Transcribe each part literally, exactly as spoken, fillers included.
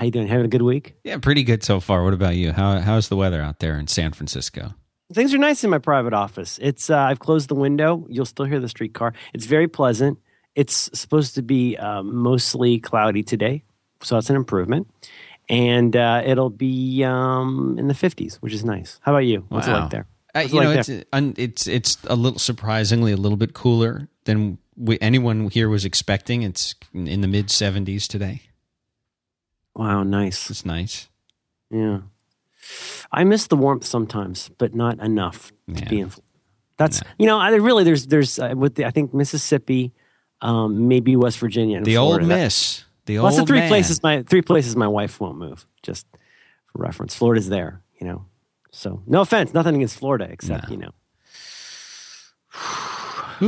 How you doing? Having a good week? Yeah, pretty good so far. What about you? How how's the weather out there in San Francisco? Things are nice in my private office. It's uh, I've closed the window. You'll still hear the streetcar. It's very pleasant. It's supposed to be uh, mostly cloudy today, so that's an improvement. And uh, it'll be um, in the fifties, which is nice. How about you? What's wow. it like there? Uh, you know, it's it's it's a little surprisingly a little bit cooler than we, anyone here was expecting. It's in the mid seventies today. Wow, nice. It's nice. Yeah, I miss the warmth sometimes, but not enough to yeah. be in. That's no. you know, I really there's there's uh, with the, I think Mississippi, um, maybe West Virginia, and the Florida, old miss, that, the well, old that's the three man. places my three places my wife won't move. Just for reference, Florida's there, you know. So, no offense, nothing against Florida, except, no. you know,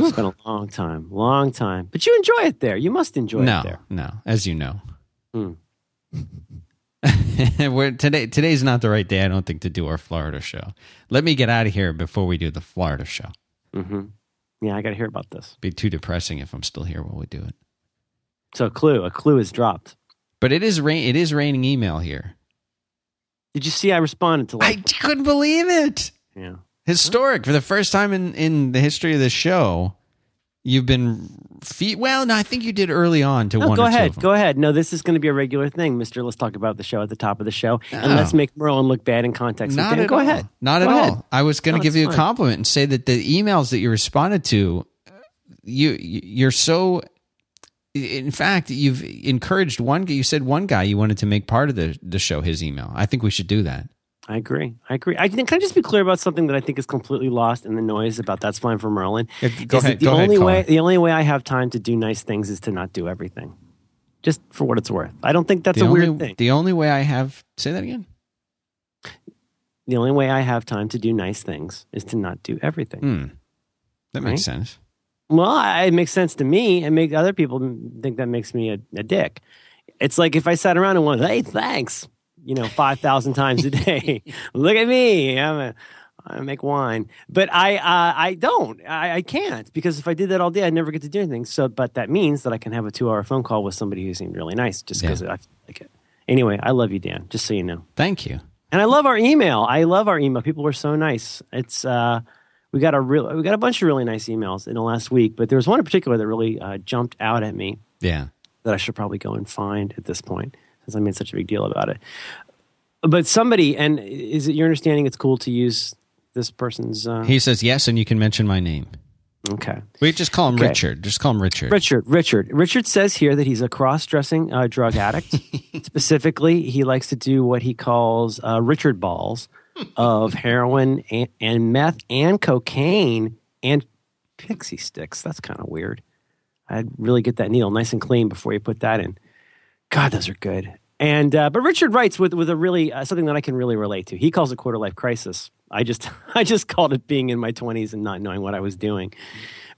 it's been a long time, long time. But you enjoy it there. You must enjoy no, it there. No, no, as you know. Mm. We're, today, today's not the right day, I don't think, to do our Florida show. Let me get out of here before we do the Florida show. Mm-hmm. Yeah, I got to hear about this. It'd be too depressing if I'm still here while we do it. So, a clue. A clue is dropped. But it is, rain, it is raining email here. Did you see I responded to like... I couldn't believe it. Yeah. Historic. For the first time in, in the history of this show, you've been... Fe- well, no, I think you did early on to no, one go or ahead, two of them. Go ahead. No, this is going to be a regular thing, Mister Let's Talk About the Show at the top of the show. No. And let's make Merlin look bad in context. Not at go all. ahead. Not go at ahead. all. I was going to no, give you fine. a compliment and say that the emails that you responded to, you, you're so... In fact, you've encouraged one. You said one guy you wanted to make part of the, the show his email. I think we should do that. I agree. I agree. I think, can I just be clear about something that I think is completely lost in the noise about That's Fine for Merlin? Yeah, go is ahead, the go only ahead, way Colin. the only way I have time to do nice things is to not do everything. Just for what it's worth. I don't think that's the a only, weird thing. The only way I have say that again. The only way I have time to do nice things is to not do everything. Mm. That right? makes sense. Well, it makes sense to me, and make other people think that makes me a, a dick. It's like if I sat around and went, "Hey, thanks," you know, five thousand times a day. Look at me, I'm a, I make wine, but I, uh, I don't, I, I can't, because if I did that all day, I'd never get to do anything. So, but that means that I can have a two-hour phone call with somebody who seemed really nice, just because yeah. I like it. Anyway, I love you, Dan. Just so you know, thank you. And I love our email. I love our email. People were so nice. It's. Uh, We got a real, we got a bunch of really nice emails in the last week, but there was one in particular that really uh, jumped out at me. Yeah, that I should probably go and find at this point, since I made such a big deal about it. But somebody, and is it your understanding it's cool to use this person's? Uh... He says yes, and you can mention my name. Okay, we just call him okay. Richard. Just call him Richard. Richard. Richard. Richard says here that he's a cross-dressing uh, drug addict. Specifically, he likes to do what he calls uh, Richard balls. Of heroin and, and meth and cocaine and pixie sticks. That's kind of weird. I'd really get that needle nice and clean before you put that in. God, those are good. And uh, but Richard writes with with a really uh, something that I can really relate to. He calls it quarter life crisis. I just I just called it being in my twenties and not knowing what I was doing.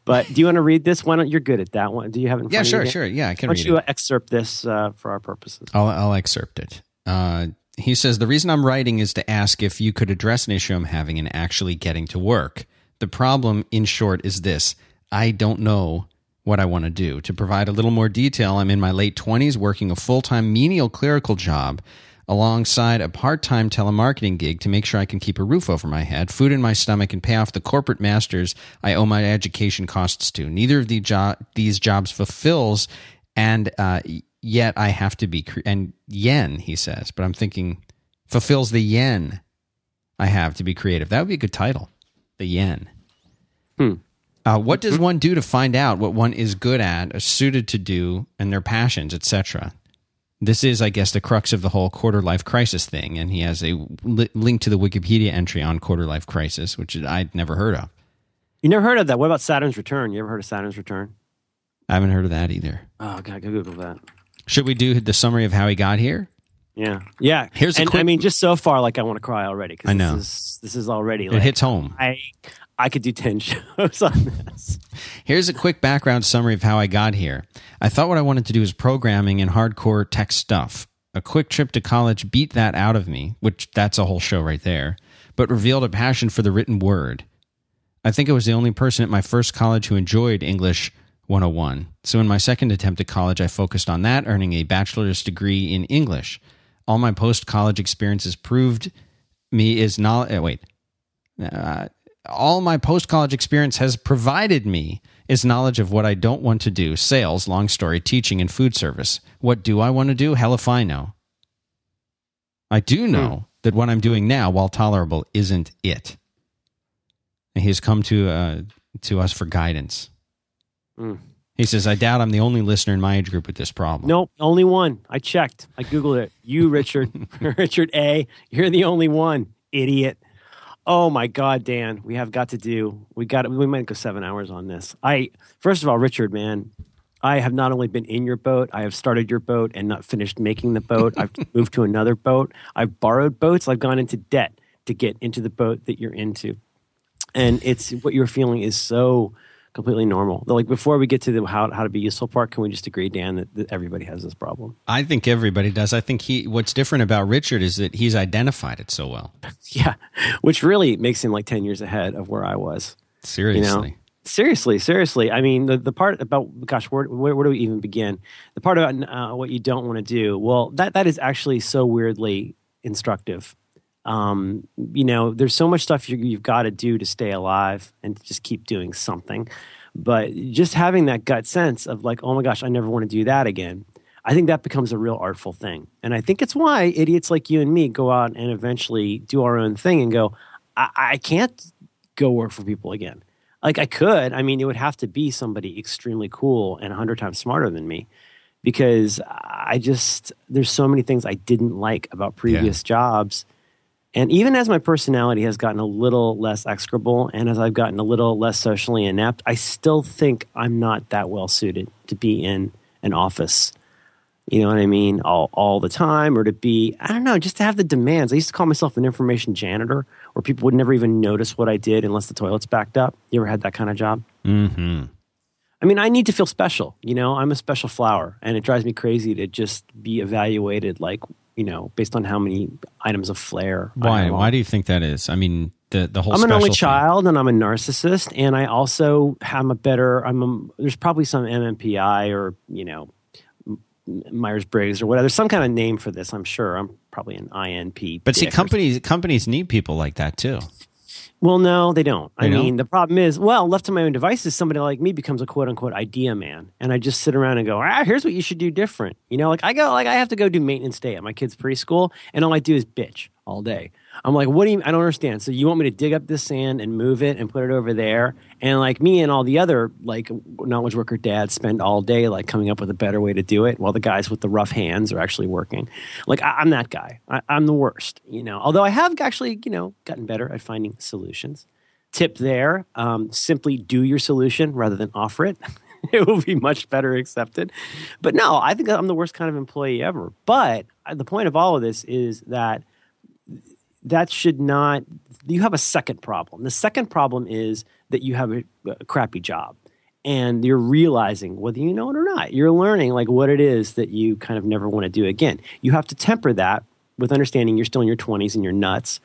But do you want to read this? Why don't you're good at that one? Do you have it? In yeah, front sure, of you sure. Yeah, I can. Why don't read you it. excerpt this uh, for our purposes? I'll I'll excerpt it. Uh, He says, the reason I'm writing is to ask if you could address an issue I'm having in actually getting to work. The problem, in short, is this. I don't know what I want to do. To provide a little more detail, I'm in my late twenties working a full-time menial clerical job alongside a part-time telemarketing gig to make sure I can keep a roof over my head, food in my stomach, and pay off the corporate masters I owe my education costs to. Neither of the jo- these jobs fulfills and... uh Yet I have to be, cre- and yen, he says, but I'm thinking fulfills the yen I have to be creative. That would be a good title, the yen. Hmm. Uh, what does one do to find out what one is good at, or suited to do, and their passions, et cetera? This is, I guess, the crux of the whole quarter-life crisis thing, and he has a li- link to the Wikipedia entry on quarter-life crisis, which I'd never heard of. You never heard of that? What about Saturn's Return? You ever heard of Saturn's Return? I haven't heard of that either. Oh, God, go Google that. Should we do the summary of how he got here? Yeah. Yeah. Here's and, a quick... I mean, just so far, like, I want to cry already. Cause I know. This is, this is already... It like, hits home. I I could do ten shows on this. Here's a quick background summary of how I got here. I thought what I wanted to do was programming and hardcore tech stuff. A quick trip to college beat that out of me, which that's a whole show right there, but revealed a passion for the written word. I think I was the only person at my first college who enjoyed English one oh one. So in my second attempt at college, I focused on that, earning a bachelor's degree in English. all my post-college experiences proved me is knowledge. Oh, wait, uh, all my post-college experience has provided me is knowledge of what I don't want to do. Sales, long story, teaching, and food service. What do I want to do? Hell if I know. I do know that what I'm doing now, while tolerable, isn't it. And he has come to uh, to us for guidance. Mm. He says, I doubt I'm the only listener in my age group with this problem. Nope, only one. I checked. I Googled it. You, Richard. Richard A., you're the only one, idiot. Oh, my God, Dan. We have got to do. We got. We might go seven hours on this. I First of all, Richard, man, I have not only been in your boat, I have started your boat and not finished making the boat. I've moved to another boat. I've borrowed boats. I've gone into debt to get into the boat that you're into. And it's what you're feeling is so completely normal. Like, before we get to the how, how to be useful part, can we just agree, Dan, that, that everybody has this problem? I think everybody does. I think he. What's different about Richard is that he's identified it so well. Yeah, which really makes him like ten years ahead of where I was. Seriously. You know? Seriously, seriously. I mean, the, the part about, gosh, where, where, where do we even begin? The part about uh, what you don't want to do, well, that that is actually so weirdly instructive. Um, you know, there's so much stuff you, you've got to do to stay alive and to just keep doing something. But just having that gut sense of like, oh my gosh, I never want to do that again. I think that becomes a real artful thing. And I think it's why idiots like you and me go out and eventually do our own thing and go, I, I can't go work for people again. Like, I could. I mean, it would have to be somebody extremely cool and a hundred times smarter than me. Because I just, there's so many things I didn't like about previous yeah. jobs. And even as my personality has gotten a little less execrable and as I've gotten a little less socially inept, I still think I'm not that well suited to be in an office. You know what I mean? All all the time, or to be, I don't know, just to have the demands. I used to call myself an information janitor, where people would never even notice what I did unless the toilet's backed up. You ever had that kind of job? Mm-hmm. I mean, I need to feel special. You know, I'm a special flower, and it drives me crazy to just be evaluated like, you know, based on how many items of flair. Why? Why do you think that is? I mean, the the whole. I'm an only thing. child, and I'm a narcissist, and I also have a better. I'm a, there's probably some M M P I or you know, Myers-Briggs or whatever. There's some kind of name for this. I'm sure. I'm probably an I N P. But see, companies companies need people like that too. Well, no, they don't. They I mean, don't? the problem is, well, left to my own devices, somebody like me becomes a quote-unquote idea man, and I just sit around and go, ah, here's what you should do different. You know, like I go, like I have to go do maintenance day at my kid's preschool, and all I do is bitch all day. I'm like, what do you? I don't understand. So you want me to dig up this sand and move it and put it over there, and like me and all the other like knowledge worker dads spend all day like coming up with a better way to do it, while the guys with the rough hands are actually working. Like I, I'm that guy. I, I'm the worst, you know. Although I have actually, you know, gotten better at finding solutions. Tip there: um, simply do your solution rather than offer it. It will be much better accepted. But no, I think I'm the worst kind of employee ever. But the point of all of this is that. That should not – you have a second problem. The second problem is that you have a, a crappy job and you're realizing whether you know it or not. You're learning like what it is that you kind of never want to do again. You have to temper that with understanding you're still in your twenties and you're nuts.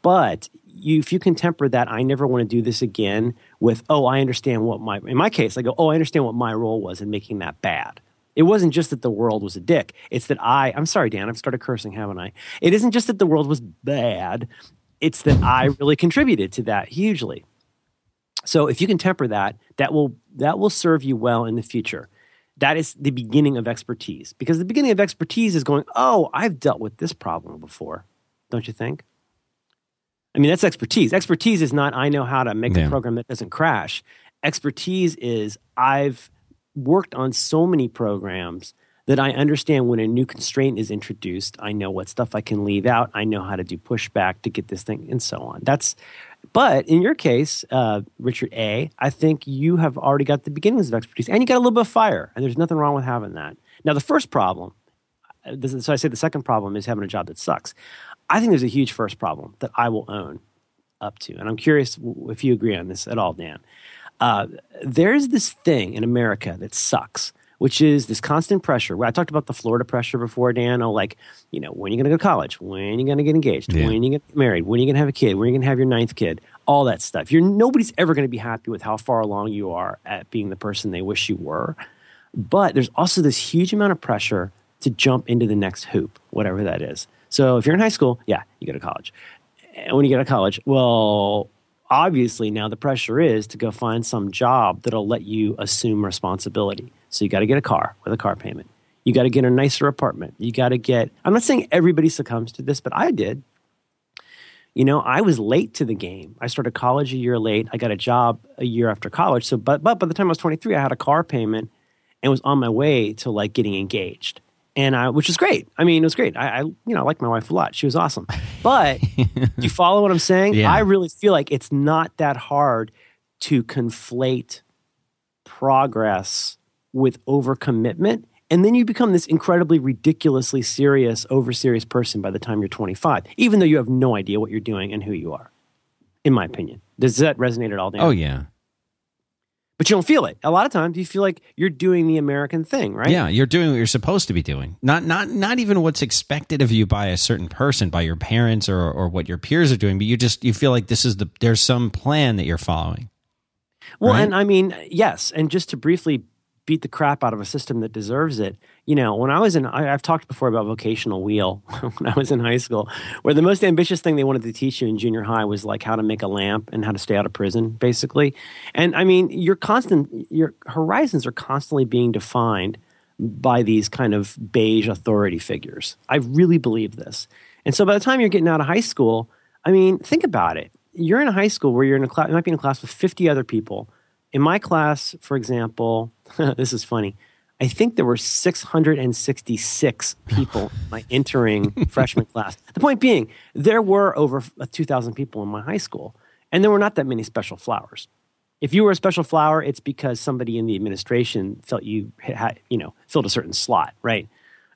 But you, if you can temper that, I never want to do this again with, oh, I understand what my – in my case, I go, oh, I understand what my role was in making that bad. It wasn't just that the world was a dick. It's that I – I'm sorry, Dan. I've started cursing, haven't I? It isn't just that the world was bad. It's that I really contributed to that hugely. So if you can temper that, that will that will serve you well in the future. That is the beginning of expertise, because the beginning of expertise is going, oh, I've dealt with this problem before. Don't you think? I mean, that's expertise. Expertise is not I know how to make yeah. a program that doesn't crash. Expertise is I've – worked on so many programs that I understand when a new constraint is introduced, I know what stuff I can leave out. I know how to do pushback to get this thing and so on. That's, but in your case, uh, Richard A., I think you have already got the beginnings of expertise and you got a little bit of fire, and there's nothing wrong with having that. Now, the first problem, this is, so I say the second problem is having a job that sucks. I think there's a huge first problem that I will own up to, and I'm curious if you agree on this at all, Dan. Uh, there's this thing in America that sucks, which is this constant pressure. I talked about the Florida pressure before, Dan. Oh, like, you know, when are you going to go to college? When are you going to get engaged? Yeah. When are you going to get married? When are you going to have a kid? When are you going to have your ninth kid? All that stuff. You're, nobody's ever going to be happy with how far along you are at being the person they wish you were. But there's also this huge amount of pressure to jump into the next hoop, whatever that is. So if you're in high school, yeah, you go to college. And when you go to college, well, obviously now the pressure is to go find some job that'll let you assume responsibility. So you got to get a car with a car payment. You got to get a nicer apartment. You got to get – I'm not saying everybody succumbs to this, but I did. You know, I was late to the game. I started college a year late. I got a job a year after college. So, but, but by the time I was twenty-three, I had a car payment and was on my way to like getting engaged. And I, which is great. I mean, it was great. I, I you know, I liked my wife a lot. She was awesome. But do you follow what I'm saying? Yeah. I really feel like it's not that hard to conflate progress with overcommitment. And then you become this incredibly, ridiculously serious, over-serious person by the time you're twenty-five, even though you have no idea what you're doing and who you are, in my opinion. Does that resonate at all, Dan? Oh, yeah. But you don't feel it. A lot of times you feel like you're doing the American thing, right? Yeah, you're doing what you're supposed to be doing. Not not not even what's expected of you by a certain person, by your parents or or what your peers are doing, but you just you feel like this is the there's some plan that you're following. Well, right? And I mean, yes, and just to briefly beat the crap out of a system that deserves it. You know, when I was in, I, I've talked before about vocational wheel when I was in high school, where the most ambitious thing they wanted to teach you in junior high was like how to make a lamp and how to stay out of prison, basically. And I mean, your constant, your horizons are constantly being defined by these kind of beige authority figures. I really believe this. And so by the time you're getting out of high school, I mean, think about it. You're in a high school where you're in a class, you might be in a class with fifty other people. In my class, for example, this is funny, I think there were six hundred sixty-six people in my entering freshman class. The point being, there were over two thousand people in my high school, and there were not that many special flowers. If you were a special flower, it's because somebody in the administration felt you had, you know, filled a certain slot, right?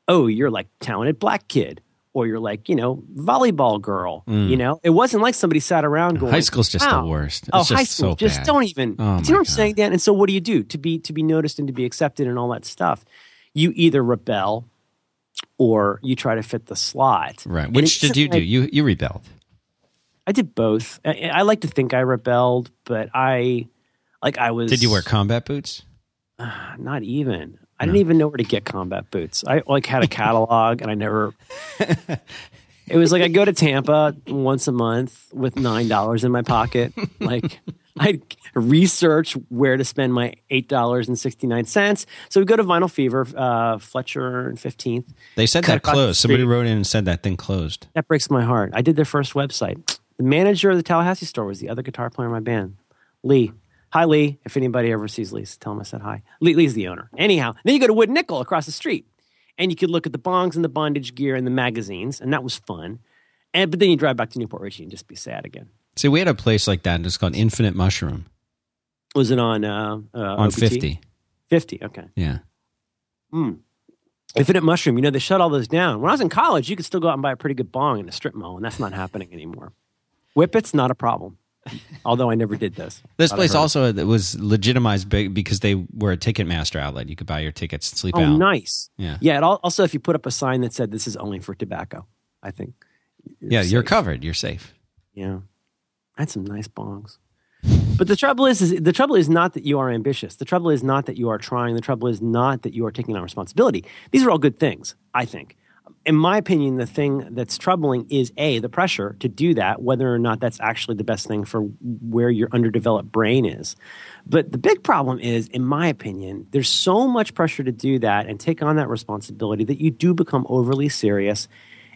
Oh, you're like talented black kid. Or you're like, you know, volleyball girl, mm. you know? It wasn't like somebody sat around going, high school's just wow. the worst. It's oh, just high school, so just bad. Don't even. Oh, do you know what I'm saying, Dan? And so what do you do to be to be noticed and to be accepted and all that stuff? You either rebel or you try to fit the slot. Right. Which did you like, do? You you rebelled. I did both. I, I like to think I rebelled, but I, like I was. Did you wear combat boots? Uh, not even. I didn't even know where to get combat boots. I like had a catalog and I never, it was like I go to Tampa once a month with nine dollars in my pocket. Like I'd research where to spend my eight dollars and sixty-nine cents. So we go to Vinyl Fever, uh, Fletcher and fifteenth. They said that closed. Somebody wrote in and said that thing closed. That breaks my heart. I did their first website. The manager of the Tallahassee store was the other guitar player in my band, Lee. Hi, Lee. If anybody ever sees Lee, tell him I said hi. Lee, Lee's the owner. Anyhow, then you go to Wood Nickel across the street, and you could look at the bongs and the bondage gear and the magazines, and that was fun. And But then you drive back to Newport Richey and just be sad again. See, we had a place like that, and it's called Infinite Mushroom. Was it on uh, uh, on O B T? fifty. fifty, okay. Yeah. Mm. Infinite Mushroom, you know, they shut all those down. When I was in college, you could still go out and buy a pretty good bong in a strip mall, and that's not happening anymore. Whippets, not a problem. Although I never did this. This place also was legitimized because they were a Ticketmaster outlet. You could buy your tickets and sleep oh, out. Oh, nice. Yeah. Yeah. It also, if you put up a sign that said, this is only for tobacco, I think. You're yeah, safe. You're covered. You're safe. Yeah. I had some nice bongs. But the trouble is, is, the trouble is not that you are ambitious. The trouble is not that you are trying. The trouble is not that you are taking on responsibility. These are all good things, I think. In my opinion, the thing that's troubling is, A, the pressure to do that, whether or not that's actually the best thing for where your underdeveloped brain is. But the big problem is, in my opinion, there's so much pressure to do that and take on that responsibility that you do become overly serious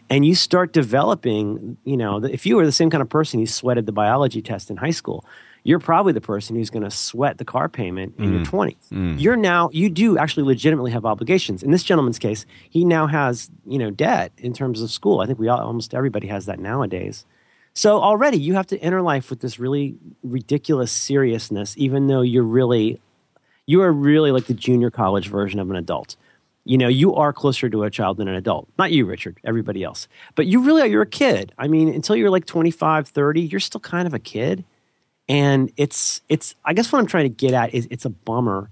and you start developing, you know, if you were the same kind of person who sweated the biology test in high school, you're probably the person who's going to sweat the car payment in mm. your twenties. Mm. You're now, you do actually legitimately have obligations. In this gentleman's case, he now has, you know, debt in terms of school. I think we all, almost everybody has that nowadays. So already you have to enter life with this really ridiculous seriousness, even though you're really, you are really like the junior college version of an adult. You know, you are closer to a child than an adult. Not you, Richard, everybody else. But you really are, you're a kid. I mean, until you're like twenty-five, thirty, you're still kind of a kid. And it's, it's, I guess what I'm trying to get at is it's a bummer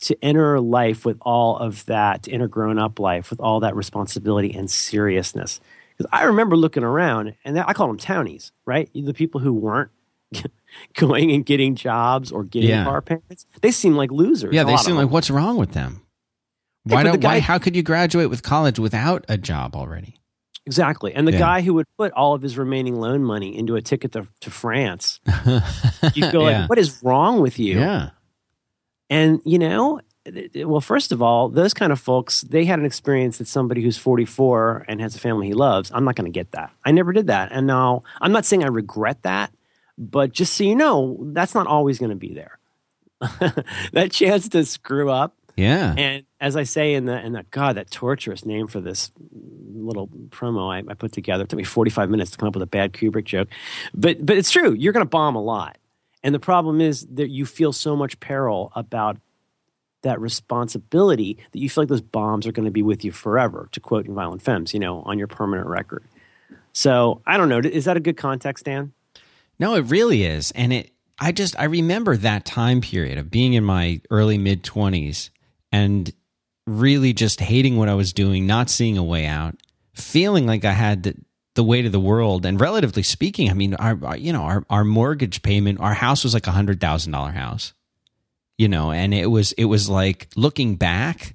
to enter life with all of that, to enter grown up life with all that responsibility and seriousness. Because I remember looking around and that, I call them townies, right? The people who weren't going and getting jobs or getting yeah. car payments, they seem like losers. Yeah, they seem like what's wrong with them? Why don't? Guy, why? How could you graduate with college without a job already? Exactly. And the yeah. guy who would put all of his remaining loan money into a ticket to, to France, you go like, yeah. what is wrong with you? Yeah. And, you know, well, first of all, those kind of folks, they had an experience that somebody who's forty-four and has a family he loves, I'm not going to get that. I never did that. And now I'm not saying I regret that, but just so you know, that's not always going to be there. That chance to screw up. Yeah. And as I say in the, in the, God, that torturous name for this little promo I, I put together, it took me forty-five minutes to come up with a bad Kubrick joke. But, but it's true. You're going to bomb a lot. And the problem is that you feel so much peril about that responsibility that you feel like those bombs are going to be with you forever, to quote in Violent Femmes, you know, on your permanent record. So I don't know. Is that a good context, Dan? No, it really is. And it, I just, I remember that time period of being in my early mid twenties and really just hating what I was doing, not seeing a way out, feeling like I had the, the weight of the world. And relatively speaking, I mean, our, our you know, our, our mortgage payment, our house was like a hundred thousand dollar house, you know, and it was, it was like looking back,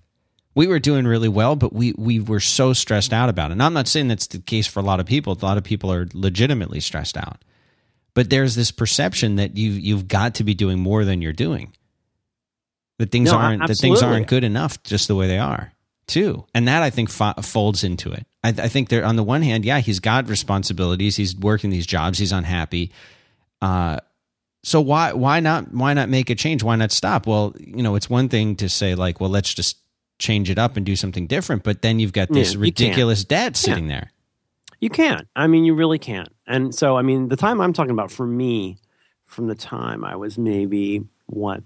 we were doing really well, but we, we were so stressed out about it. And I'm not saying that's the case for a lot of people. A lot of people are legitimately stressed out, but there's this perception that you, you've got to be doing more than you're doing. That things no, aren't that things aren't good enough just the way they are, too. And that, I think, fo- folds into it. I, I think there, on the one hand, yeah, he's got responsibilities. He's working these jobs. He's unhappy. Uh, so why why not why not make a change? Why not stop? Well, you know, it's one thing to say like, well, let's just change it up and do something different. But then you've got this yeah, ridiculous debt sitting yeah. there. You can't. I mean, you really can't. And so, I mean, the time I'm talking about for me, from the time I was maybe what.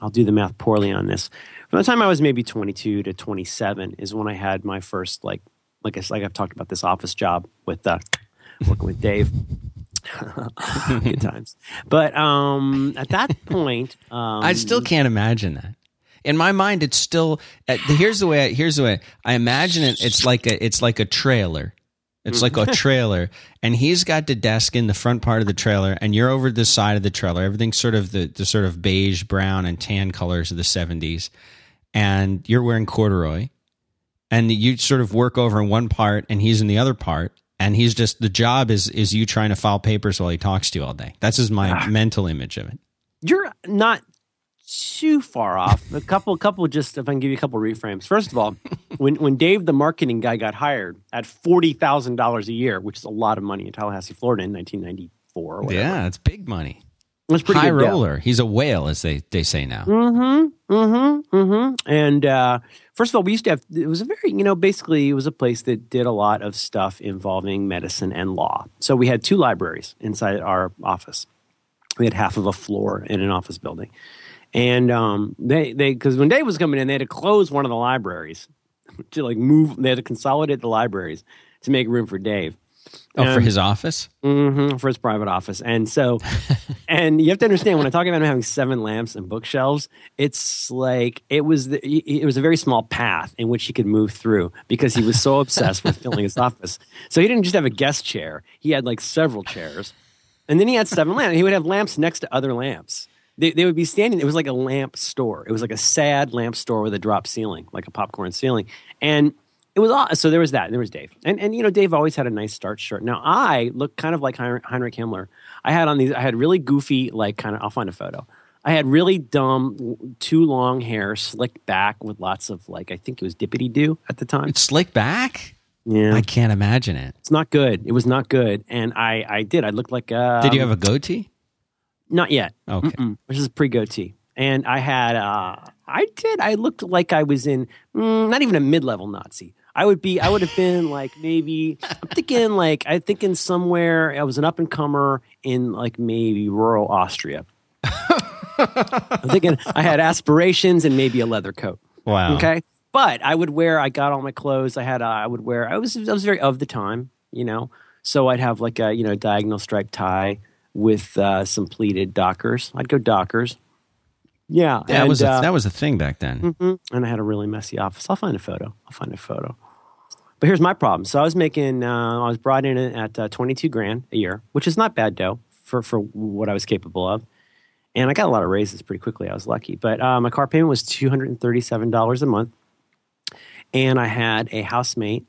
I'll do the math poorly on this. From the time I was maybe twenty-two to twenty-seven is when I had my first, like, like I like I've talked about this office job with uh, working with Dave. Good times. But um, at that point, um, I still can't imagine that. In my mind, it's still. Uh, here's the way. I, here's the way I imagine it. It's like a. It's like a trailer. It's like a trailer, and he's got the desk in the front part of the trailer, and you're over the side of the trailer. Everything's sort of the, the sort of beige, brown, and tan colors of the seventies, and you're wearing corduroy, and you sort of work over in one part, and he's in the other part, and he's just, the job is is you trying to file papers while he talks to you all day. That's just my ah. mental image of it. You're not too far off. A couple, couple. Just if I can give you a couple reframes. First of all, when when Dave, the marketing guy, got hired at forty thousand dollars a year, which is a lot of money in Tallahassee, Florida, in nineteen ninety four. Yeah, it's big money. It's pretty high good roller. Deal. He's a whale, as they they say now. Mm-hmm. Mm-hmm. Mm-hmm. And uh, first of all, we used to have. It was a very, you know, basically it was a place that did a lot of stuff involving medicine and law. So we had two libraries inside our office. We had half of a floor in an office building. And um, they, they, because when Dave was coming in, they had to close one of the libraries to like move. They had to consolidate the libraries to make room for Dave. Oh, um, for his office? Mm-hmm, for his private office. And so, and you have to understand, when I talk about him having seven lamps and bookshelves, it's like it was the, it was a very small path in which he could move through because he was so obsessed with filling his office. So he didn't just have a guest chair; he had like several chairs, and then he had seven lamps. He would have lamps next to other lamps. They, they would be standing. It was like a lamp store. It was like a sad lamp store with a drop ceiling, like a popcorn ceiling. And it was awesome. So there was that. And there was Dave. And, and you know, Dave always had a nice starch shirt. Now, I looked kind of like Heinrich Himmler. I had on these, I had really goofy, like kind of, I'll find a photo. I had really dumb, too long hair, slicked back with lots of like, I think it was dippity-doo at the time. It's slicked back? Yeah. I can't imagine it. It's not good. It was not good. And I, I did. I looked like a... Um, did you have a goatee? Not yet. Okay. Mm-mm. This is pre-goatee. And I had, uh, I did, I looked like I was in, mm, not even a mid-level Nazi. I would be, I would have been like maybe, I'm thinking like, I'm thinking somewhere, I was an up-and-comer in like maybe rural Austria. I'm thinking I had aspirations and maybe a leather coat. Wow. Okay. But I would wear, I got all my clothes. I had, uh, I would wear, I was, I was very of the time, you know. So I'd have like a, you know, diagonal striped tie with uh, some pleated Dockers. I'd go Dockers. Yeah. That, and, was, a, uh, that was a thing back then. Mm-hmm. And I had a really messy office. I'll find a photo. I'll find a photo. But here's my problem. So I was making, uh, I was brought in at uh, twenty-two grand a year, which is not bad dough for, for what I was capable of. And I got a lot of raises pretty quickly. I was lucky. But uh, my car payment was two hundred thirty-seven dollars a month. and I had a housemate.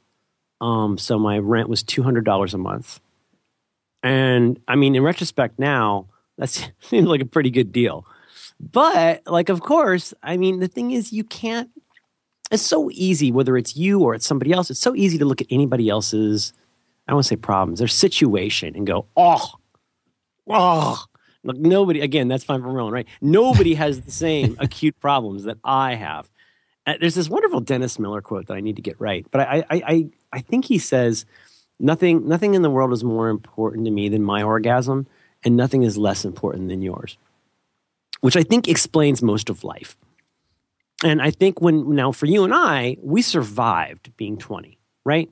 Um, so my rent was two hundred dollars a month. And I mean, in retrospect now, that seems like a pretty good deal. But like, of course, I mean, the thing is you can't, it's so easy, whether it's you or it's somebody else, it's so easy to look at anybody else's, I don't want to say problems, their situation and go, oh, oh. Look, nobody, again, that's fine for Merlin, right? Nobody has the same acute problems that I have. Uh, there's this wonderful Dennis Miller quote that I need to get right. But I, I, I, I think he says, nothing, nothing in the world is more important to me than my orgasm, and nothing is less important than yours. Which I think explains most of life. And I think when, now for you and I, we survived being twenty, right?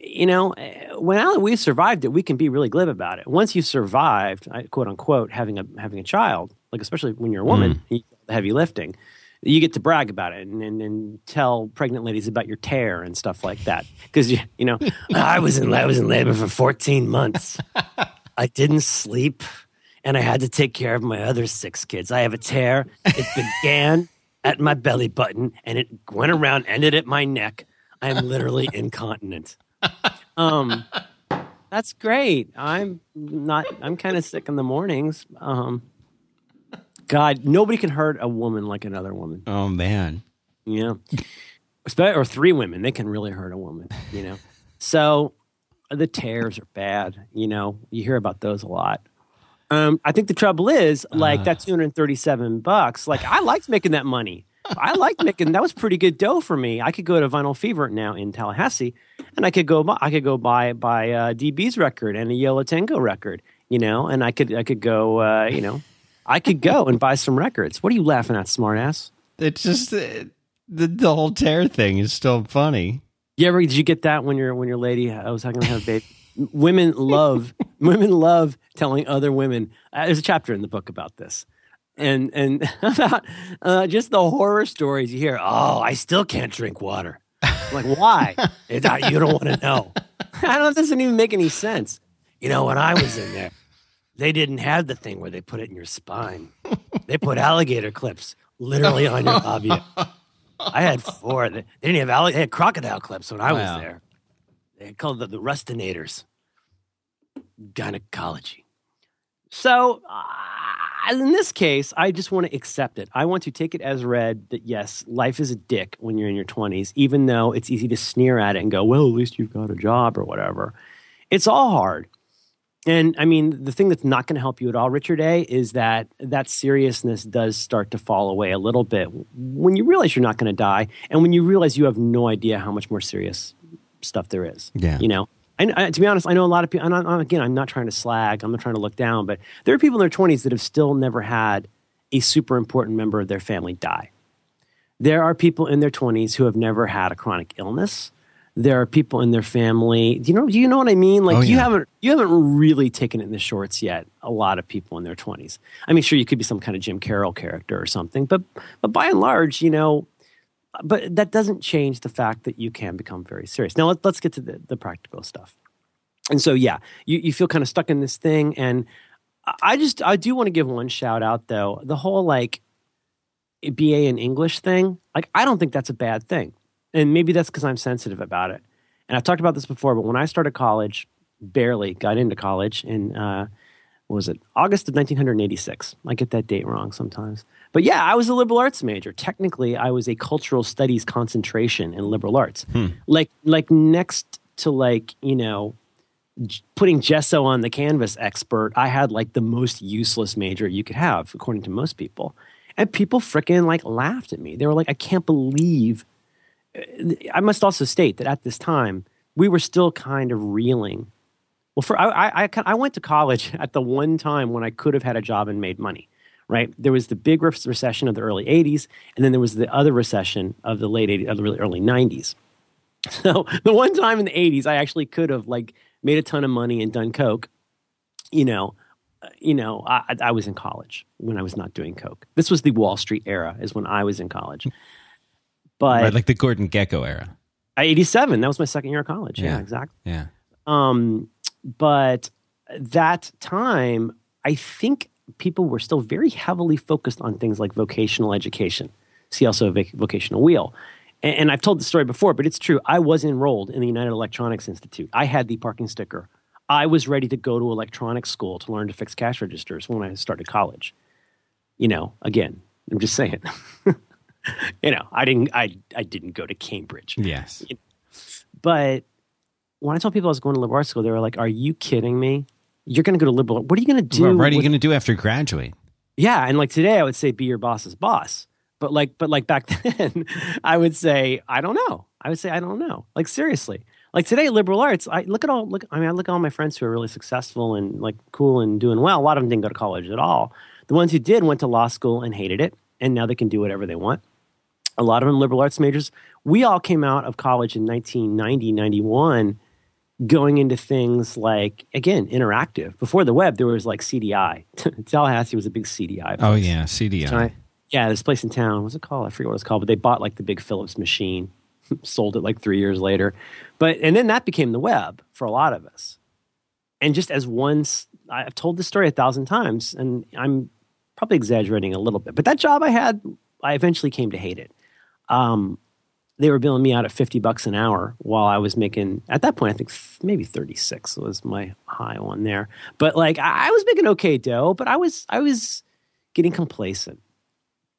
You know, when we survived it, we can be really glib about it. Once you survived, quote unquote, having a having a child, like especially when you're a woman, mm. the heavy lifting, you get to brag about it and, and, and tell pregnant ladies about your tear and stuff like that. Because you, you know, I was in I was in labor for fourteen months. I didn't sleep. And I had to take care of my other six kids. I have a tear. It began at my belly button, and it went around, ended at my neck. I am literally incontinent. Um, that's great. I'm not. I'm kind of sick in the mornings. Um, God, nobody can hurt a woman like another woman. Oh man, yeah. Or three women, they can really hurt a woman. You know. So the tears are bad. You know, you hear about those a lot. Um, I think the trouble is, like, uh, that two hundred thirty-seven bucks, like, I liked making that money. I liked making, that was pretty good dough for me. I could go to Vinyl Fever now in Tallahassee, and I could go buy, I could go buy, buy a D B's record and a Yo La Tengo record, you know, and I could, I could go, uh, you know, I could go and buy some records. What are you laughing at, smartass? It's just, the, the, the whole tear thing is still funny. You ever, did you get that when your, when your lady, I was talking about a baby? Women love women love telling other women. Uh, there's a chapter in the book about this, and and about uh, just the horror stories you hear. Oh, I still can't drink water. I'm like, why? It's, uh, you don't want to know. I don't know. This doesn't even make any sense. You know, when I was in there, they didn't have the thing where they put it in your spine. They put alligator clips literally on your labia. I had four. They didn't have allig- they had crocodile clips when I wow. was there. They called them the Rustinators. Gynecology. So uh, in this case, I just want to accept it. I want to take it as read that, yes, life is a dick when you're in your twenties, even though it's easy to sneer at it and go, well, at least you've got a job or whatever. It's all hard. And, I mean, the thing that's not going to help you at all, Richard A., is that that seriousness does start to fall away a little bit when you realize you're not going to die and when you realize you have no idea how much more serious stuff there is. Yeah. You know? And I, to be honest, I know a lot of people, and I, again, I'm not trying to slag, I'm not trying to look down, but there are people in their twenties that have still never had a super important member of their family die. There are people in their twenties who have never had a chronic illness. There are people in their family, do you know, do you know what I mean? Like, oh, yeah. you haven't you haven't really taken it in the shorts yet, a lot of people in their twenties. I mean, sure, you could be some kind of Jim Carroll character or something, but but by and large, you know, but that doesn't change the fact that you can become very serious. Now, let, let's get to the, the practical stuff. And so, yeah, you, you feel kind of stuck in this thing. And I just, I do want to give one shout out, though. The whole, like, B A in English thing, like, I don't think that's a bad thing. And maybe that's because I'm sensitive about it. And I've talked about this before, but when I started college, barely got into college in, uh, what was it, August of nineteen eighty-six. I get that date wrong sometimes. But yeah, I was a liberal arts major. Technically, I was a cultural studies concentration in liberal arts. Hmm. Like like next to like, you know, j- putting gesso on the canvas expert, I had like the most useless major you could have, according to most people. And people frickin' like laughed at me. They were like, I can't believe. I must also state that at this time, we were still kind of reeling. Well, for I I, I went to college at the one time when I could have had a job and made money. Right, there was the big recession of the early eighties, and then there was the other recession of the late eighties, of the really early nineties. So the one time in the eighties, I actually could have like made a ton of money and done coke. You know, you know, I, I was in college when I was not doing coke. This was the Wall Street era, is when I was in college. But right, like the Gordon Gekko era, eighty-seven. That was my second year of college. Yeah, yeah exactly. Yeah. Um, but that time, I think. People were still very heavily focused on things like vocational education. See also vocational wheel. and, and I've told the story before, but it's true. I was enrolled in the United Electronics Institute. I had the parking sticker. I was ready to go to electronics school to learn to fix cash registers when I started college. You know, again, I'm just saying. You know, I didn't. I I didn't go to Cambridge. Yes, you know? But when I told people I was going to liberal arts school, they were like, "Are you kidding me? You're going to go to liberal? What are you going to do? Well, what are you going to do after you graduate?" Yeah, and like today, I would say, "Be your boss's boss." But like, but like back then, I would say, "I don't know." I would say, "I don't know." Like seriously, like today, liberal arts. I look at all. Look, I mean, I look at all my friends who are really successful and like cool and doing well. A lot of them didn't go to college at all. The ones who did went to law school and hated it, and now they can do whatever they want. A lot of them liberal arts majors. We all came out of college in nineteen ninety, ninety-one going into things like, again, interactive. Before the web, there was like C D I. Tallahassee was a big C D I place. Oh, yeah, C D I. I, yeah, this place in town. What's it called? I forget what it's called, but they bought like the big Philips machine, sold it like three years later. But and then that became the web for a lot of us. And just as once, I've told this story a thousand times, and I'm probably exaggerating a little bit, but that job I had, I eventually came to hate it. Um, they were billing me out at fifty bucks an hour while I was making, at that point, I think maybe thirty-six was my high one there. But like, I was making okay dough, but I was, I was getting complacent.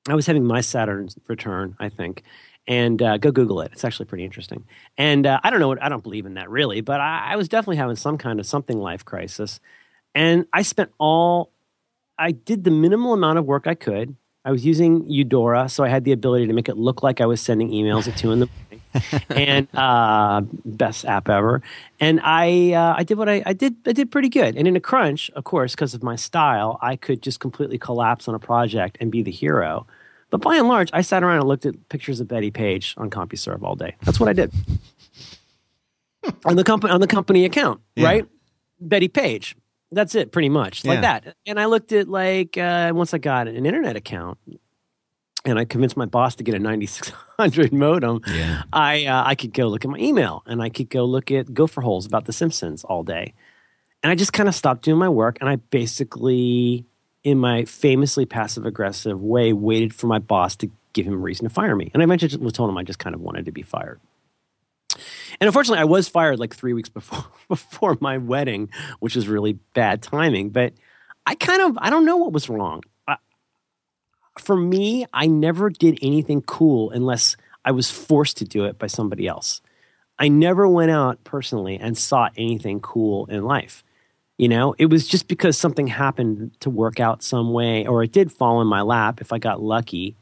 I was having my Saturn's Return, I think. And uh, go Google it. It's actually pretty interesting. And uh, I don't know, I don't believe in that really, but I, I was definitely having some kind of something life crisis. And I spent all, I did the minimal amount of work I could. I was using Eudora, so I had the ability to make it look like I was sending emails at two in the morning, and uh, best app ever. And I, uh, I did what I, I did. I did pretty good. And in a crunch, of course, because of my style, I could just completely collapse on a project and be the hero. But by and large, I sat around and looked at pictures of Bettie Page on CompuServe all day. That's what I did on the company on the company account, yeah. Right? Bettie Page. That's it, pretty much, yeah. Like that. And I looked at, like, uh, once I got an internet account and I convinced my boss to get a ninety-six hundred modem, yeah. I uh, I could go look at my email and I could go look at gopher holes about The Simpsons all day. And I just kind of stopped doing my work, and I basically, in my famously passive-aggressive way, waited for my boss to give him a reason to fire me. And I eventually just told him I just kind of wanted to be fired. And unfortunately, I was fired like three weeks before before my wedding, which is really bad timing. But I kind of, I don't know what was wrong. I, for me, I never did anything cool unless I was forced to do it by somebody else. I never went out personally and sought anything cool in life. You know, it was just because something happened to work out some way, or it did fall in my lap if I got lucky.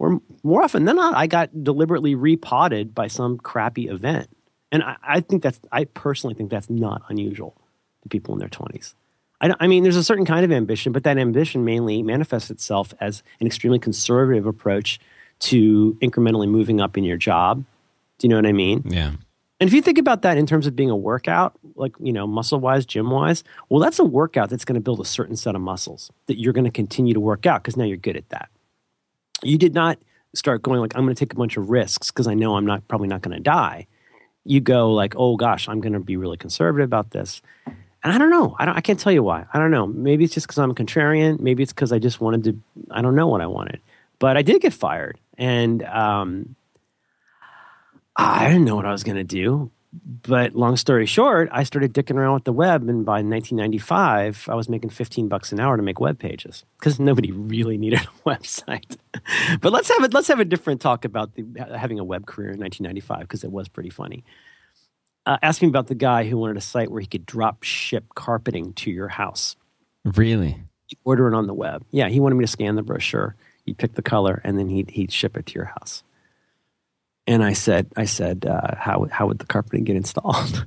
Or more often than not, I got deliberately repotted by some crappy event. And I, I think that's, I personally think that's not unusual to people in their twenties. I, I mean, there's a certain kind of ambition, but that ambition mainly manifests itself as an extremely conservative approach to incrementally moving up in your job. Do you know what I mean? Yeah. And if you think about that in terms of being a workout, like, you know, muscle-wise, gym-wise, well, that's a workout that's going to build a certain set of muscles that you're going to continue to work out because now you're good at that. You did not start going like, I'm going to take a bunch of risks because I know I'm not probably not going to die. You go like, oh gosh, I'm going to be really conservative about this. And I don't know. I, don't, I can't tell you why. I don't know. Maybe it's just because I'm a contrarian. Maybe it's because I just wanted to, I don't know what I wanted. But I did get fired. And um, I didn't know what I was going to do. But long story short, I started dicking around with the web, and by nineteen ninety-five, I was making fifteen bucks an hour to make web pages because nobody really needed a website. But let's have a, let's have a different talk about the, having a web career in nineteen ninety-five because it was pretty funny. Uh, ask me about the guy who wanted a site where he could drop ship carpeting to your house. Really? He'd order it on the web. Yeah, he wanted me to scan the brochure. You'd pick the color, and then he'd, he'd ship it to your house. And I said, I said, uh, how how would the carpeting get installed?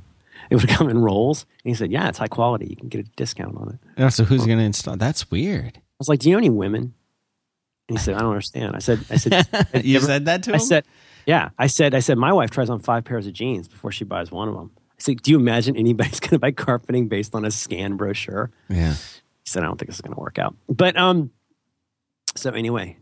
It would come in rolls. And he said, yeah, it's high quality. You can get a discount on it. Oh, so who's going to install? That's weird. I was like, do you know any women? And he said, I don't understand. I said, I said, you never, said that to him? I said, yeah, I said, I said, my wife tries on five pairs of jeans before she buys one of them. I said, do you imagine anybody's going to buy carpeting based on a scan brochure? Yeah. He said, I don't think this is going to work out. But um, so anyway.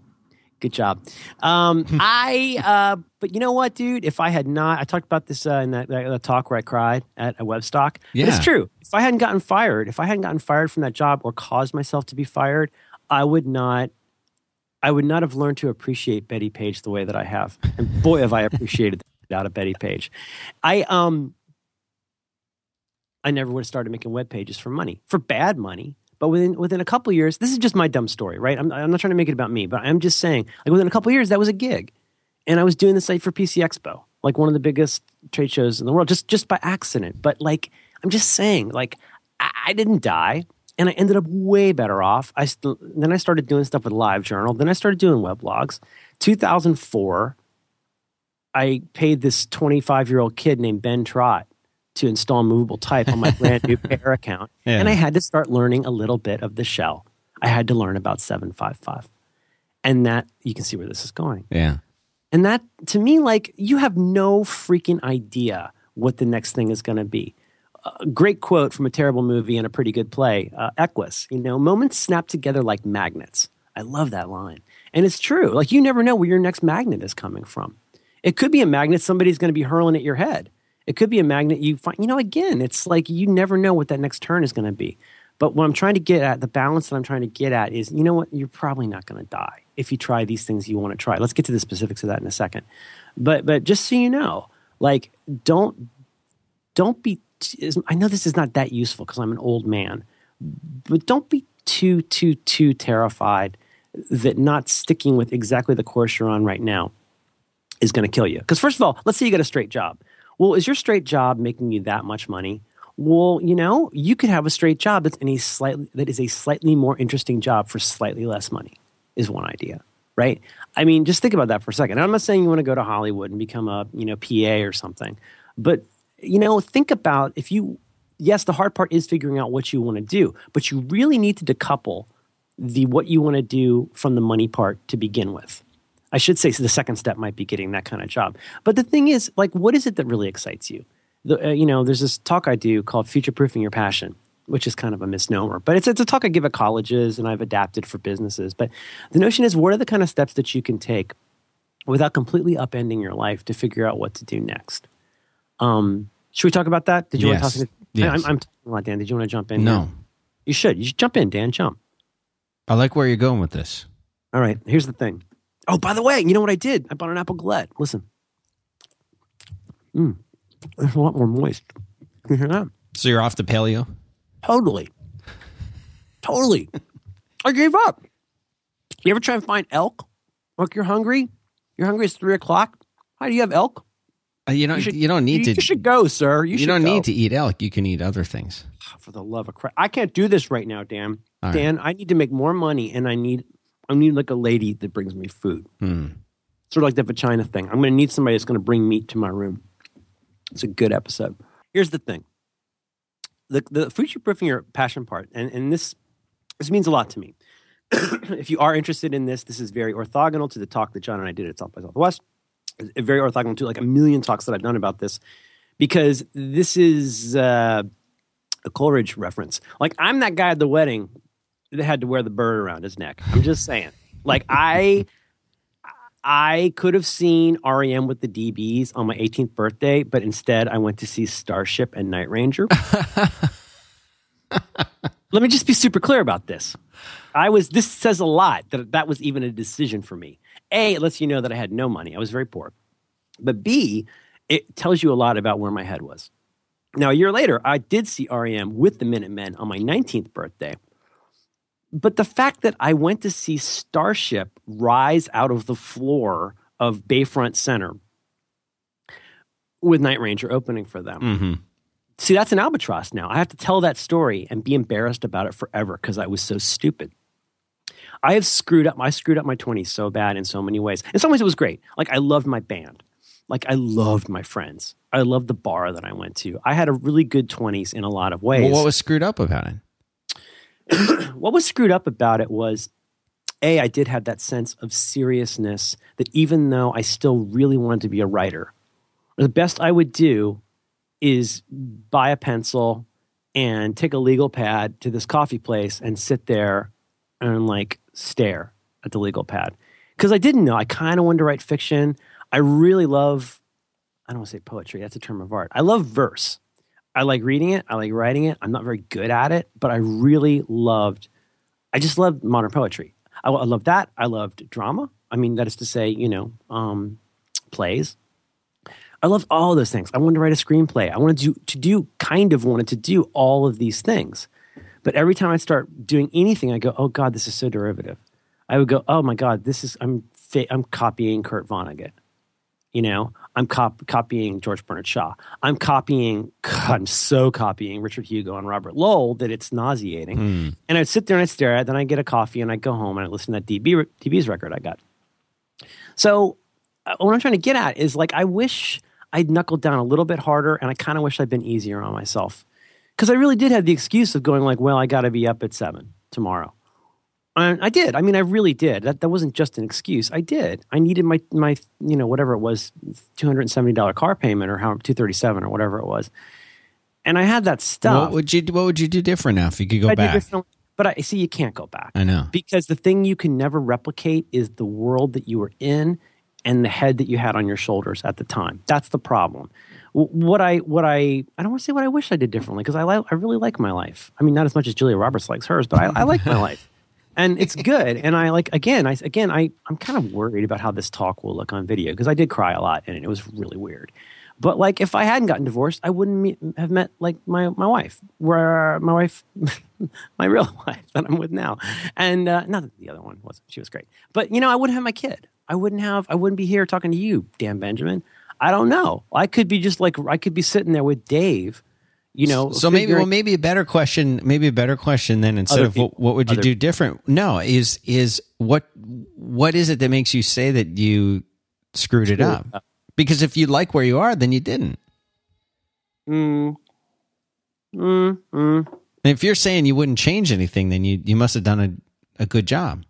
Good job. Um, I, uh, but you know what, dude? If I had not, I talked about this uh, in that, that, that talk where I cried at a Webstock. Yeah. But it's true. If I hadn't gotten fired, if I hadn't gotten fired from that job or caused myself to be fired, I would not, I would not have learned to appreciate Bettie Page the way that I have. And boy, have I appreciated that out of Bettie Page. I um, I never would have started making web pages for money, for bad money. But within within a couple of years, this is just my dumb story, right? I'm, I'm not trying to make it about me, but I'm just saying, like, within a couple of years, that was a gig. And I was doing the site for P C Expo, like one of the biggest trade shows in the world, just just by accident. But like, I'm just saying, like, I, I didn't die. And I ended up way better off. I st- then I started doing stuff with LiveJournal. Then I started doing weblogs. two thousand four, I paid this twenty-five-year-old kid named Ben Trott to install movable type on my brand new Pair account. Yeah. And I had to start learning a little bit of the shell. I had to learn about seven fifty-five. And that, you can see where this is going. Yeah. And that, to me, like, you have no freaking idea what the next thing is going to be. A great quote from a terrible movie and a pretty good play, uh, Equus. You know, moments snap together like magnets. I love that line. And it's true. Like, you never know where your next magnet is coming from. It could be a magnet somebody's going to be hurling at your head. It could be a magnet you find. You know, again, it's like you never know what that next turn is going to be. But what I'm trying to get at, the balance that I'm trying to get at is, you know what, you're probably not going to die if you try these things you want to try. Let's get to the specifics of that in a second. But but just so you know, like, don't don't be I know this is not that useful because I'm an old man, but don't be too, too, too terrified that not sticking with exactly the course you're on right now is going to kill you. Because first of all, let's say you got a straight job. Well, is your straight job making you that much money? Well, you know, you could have a straight job that's any slightly that is a slightly more interesting job for slightly less money is one idea, right? I mean, just think about that for a second. I'm not saying you want to go to Hollywood and become a, you know, P A or something, but you know, think about if you, yes, the hard part is figuring out what you want to do, but you really need to decouple the what you want to do from the money part to begin with. I should say so the second step might be getting that kind of job. But the thing is, like, what is it that really excites you? The, uh, you know, there's this talk I do called Future-Proofing Your Passion, which is kind of a misnomer. But it's, it's a talk I give at colleges and I've adapted for businesses. But the notion is, what are the kind of steps that you can take without completely upending your life to figure out what to do next? Um, should we talk about that? Did you yes. want to talk? To, yes. I'm, I'm talking a lot, Dan. Did you want to jump in? No. Here? You should. You should jump in, Dan. Jump. I like where you're going with this. All right. Here's the thing. Oh, by the way, you know what I did? I bought an apple galette. Listen. Mm. There's a lot more moist. You hear that? So you're off the paleo? Totally. Totally. I gave up. You ever try and find elk? Like, you're hungry? You're hungry. It's three o'clock. Hi, do you have elk? You don't. You, should, you don't need you, to. You should go, sir. You, you should don't go. Need to eat elk. You can eat other things. For the love of Christ, I can't do this right now, Dan. All Dan, right. I need to make more money, and I need, I need like a lady that brings me food. Hmm. Sort of like that vagina thing. I'm going to need somebody that's going to bring meat to my room. It's a good episode. Here's the thing: the the future-proofing your passion part, and and this this means a lot to me. If you are interested in this, this is very orthogonal to the talk that John and I did at South by Southwest. Very orthogonal to like a million talks that I've done about this, because this is uh, a Coleridge reference. Like, I'm that guy at the wedding that had to wear the bird around his neck. I'm just saying. Like, I I could have seen R E M with the D Bs on my eighteenth birthday, but instead I went to see Starship and Night Ranger. Let me just be super clear about this. I was. This says a lot that that was even a decision for me. A, it lets you know that I had no money. I was very poor. But B, it tells you a lot about where my head was. Now, a year later, I did see R E M with the Minutemen on my nineteenth birthday. But the fact that I went to see Starship rise out of the floor of Bayfront Center with Night Ranger opening for them. Mm-hmm. See, that's an albatross now. I have to tell that story and be embarrassed about it forever because I was so stupid. I have screwed up. I screwed up my twenties so bad in so many ways. In some ways, it was great. Like, I loved my band. Like, I loved my friends. I loved the bar that I went to. I had a really good twenties in a lot of ways. Well, what was screwed up about it? What was screwed up about it was, A, I did have that sense of seriousness that even though I still really wanted to be a writer, the best I would do is buy a pencil and take a legal pad to this coffee place and sit there and like stare at the legal pad. Because I didn't know. I kind of wanted to write fiction. I really love, I don't want to say poetry. That's a term of art. I love verse. I like reading it. I like writing it. I'm not very good at it, but I really loved, I just loved modern poetry. I, I loved that. I loved drama. I mean, that is to say, you know, um, plays. I loved all of those things. I wanted to write a screenplay. I wanted to do, to do kind of wanted to do all of these things. But every time I start doing anything, I go, oh, God, this is so derivative. I would go, oh, my God, this is – I'm fa- I'm copying Kurt Vonnegut. You know, I'm cop- copying George Bernard Shaw. I'm copying – I'm so copying Richard Hugo and Robert Lowell that it's nauseating. Mm. And I'd sit there and I'd stare at it. Then I'd get a coffee and I'd go home and I'd listen to that D B, D B's record I got. So uh, what I'm trying to get at is like I wish – I'd knuckled down a little bit harder, and I kind of wish I'd been easier on myself because I really did have the excuse of going like, well, I got to be up at seven tomorrow. And I did. I mean, I really did. That that wasn't just an excuse. I did. I needed my, my you know, whatever it was, two hundred seventy dollars car payment or how two hundred thirty-seven dollars or whatever it was. And I had that stuff. What would you, what would you do different now if you could go I back? But I see you can't go back. I know. Because the thing you can never replicate is the world that you were in and the head that you had on your shoulders at the time. That's the problem. What I, what I, I don't want to say what I wish I did differently because I, li- I really like my life. I mean, not as much as Julia Roberts likes hers, but I, I like my life, and it's good. And I like again, I again, I, I'm kind of worried about how this talk will look on video because I did cry a lot and it was really weird. But like, if I hadn't gotten divorced, I wouldn't meet, have met like my my wife, where my wife, my real wife that I'm with now, and uh, not that the other one wasn't. She was great, but you know, I wouldn't have my kid. I wouldn't have, I wouldn't be here talking to you, Dan Benjamin. I don't know. I could be just like, I could be sitting there with Dave, you know. So maybe, well, maybe a better question, maybe a better question then instead of what, what would you do different? No, is, is what, what is it that makes you say that you screwed it up? Because if you like where you are, then you didn't. Mm. Mm. Mm. And if you're saying you wouldn't change anything, then you, you must have done a, a good job.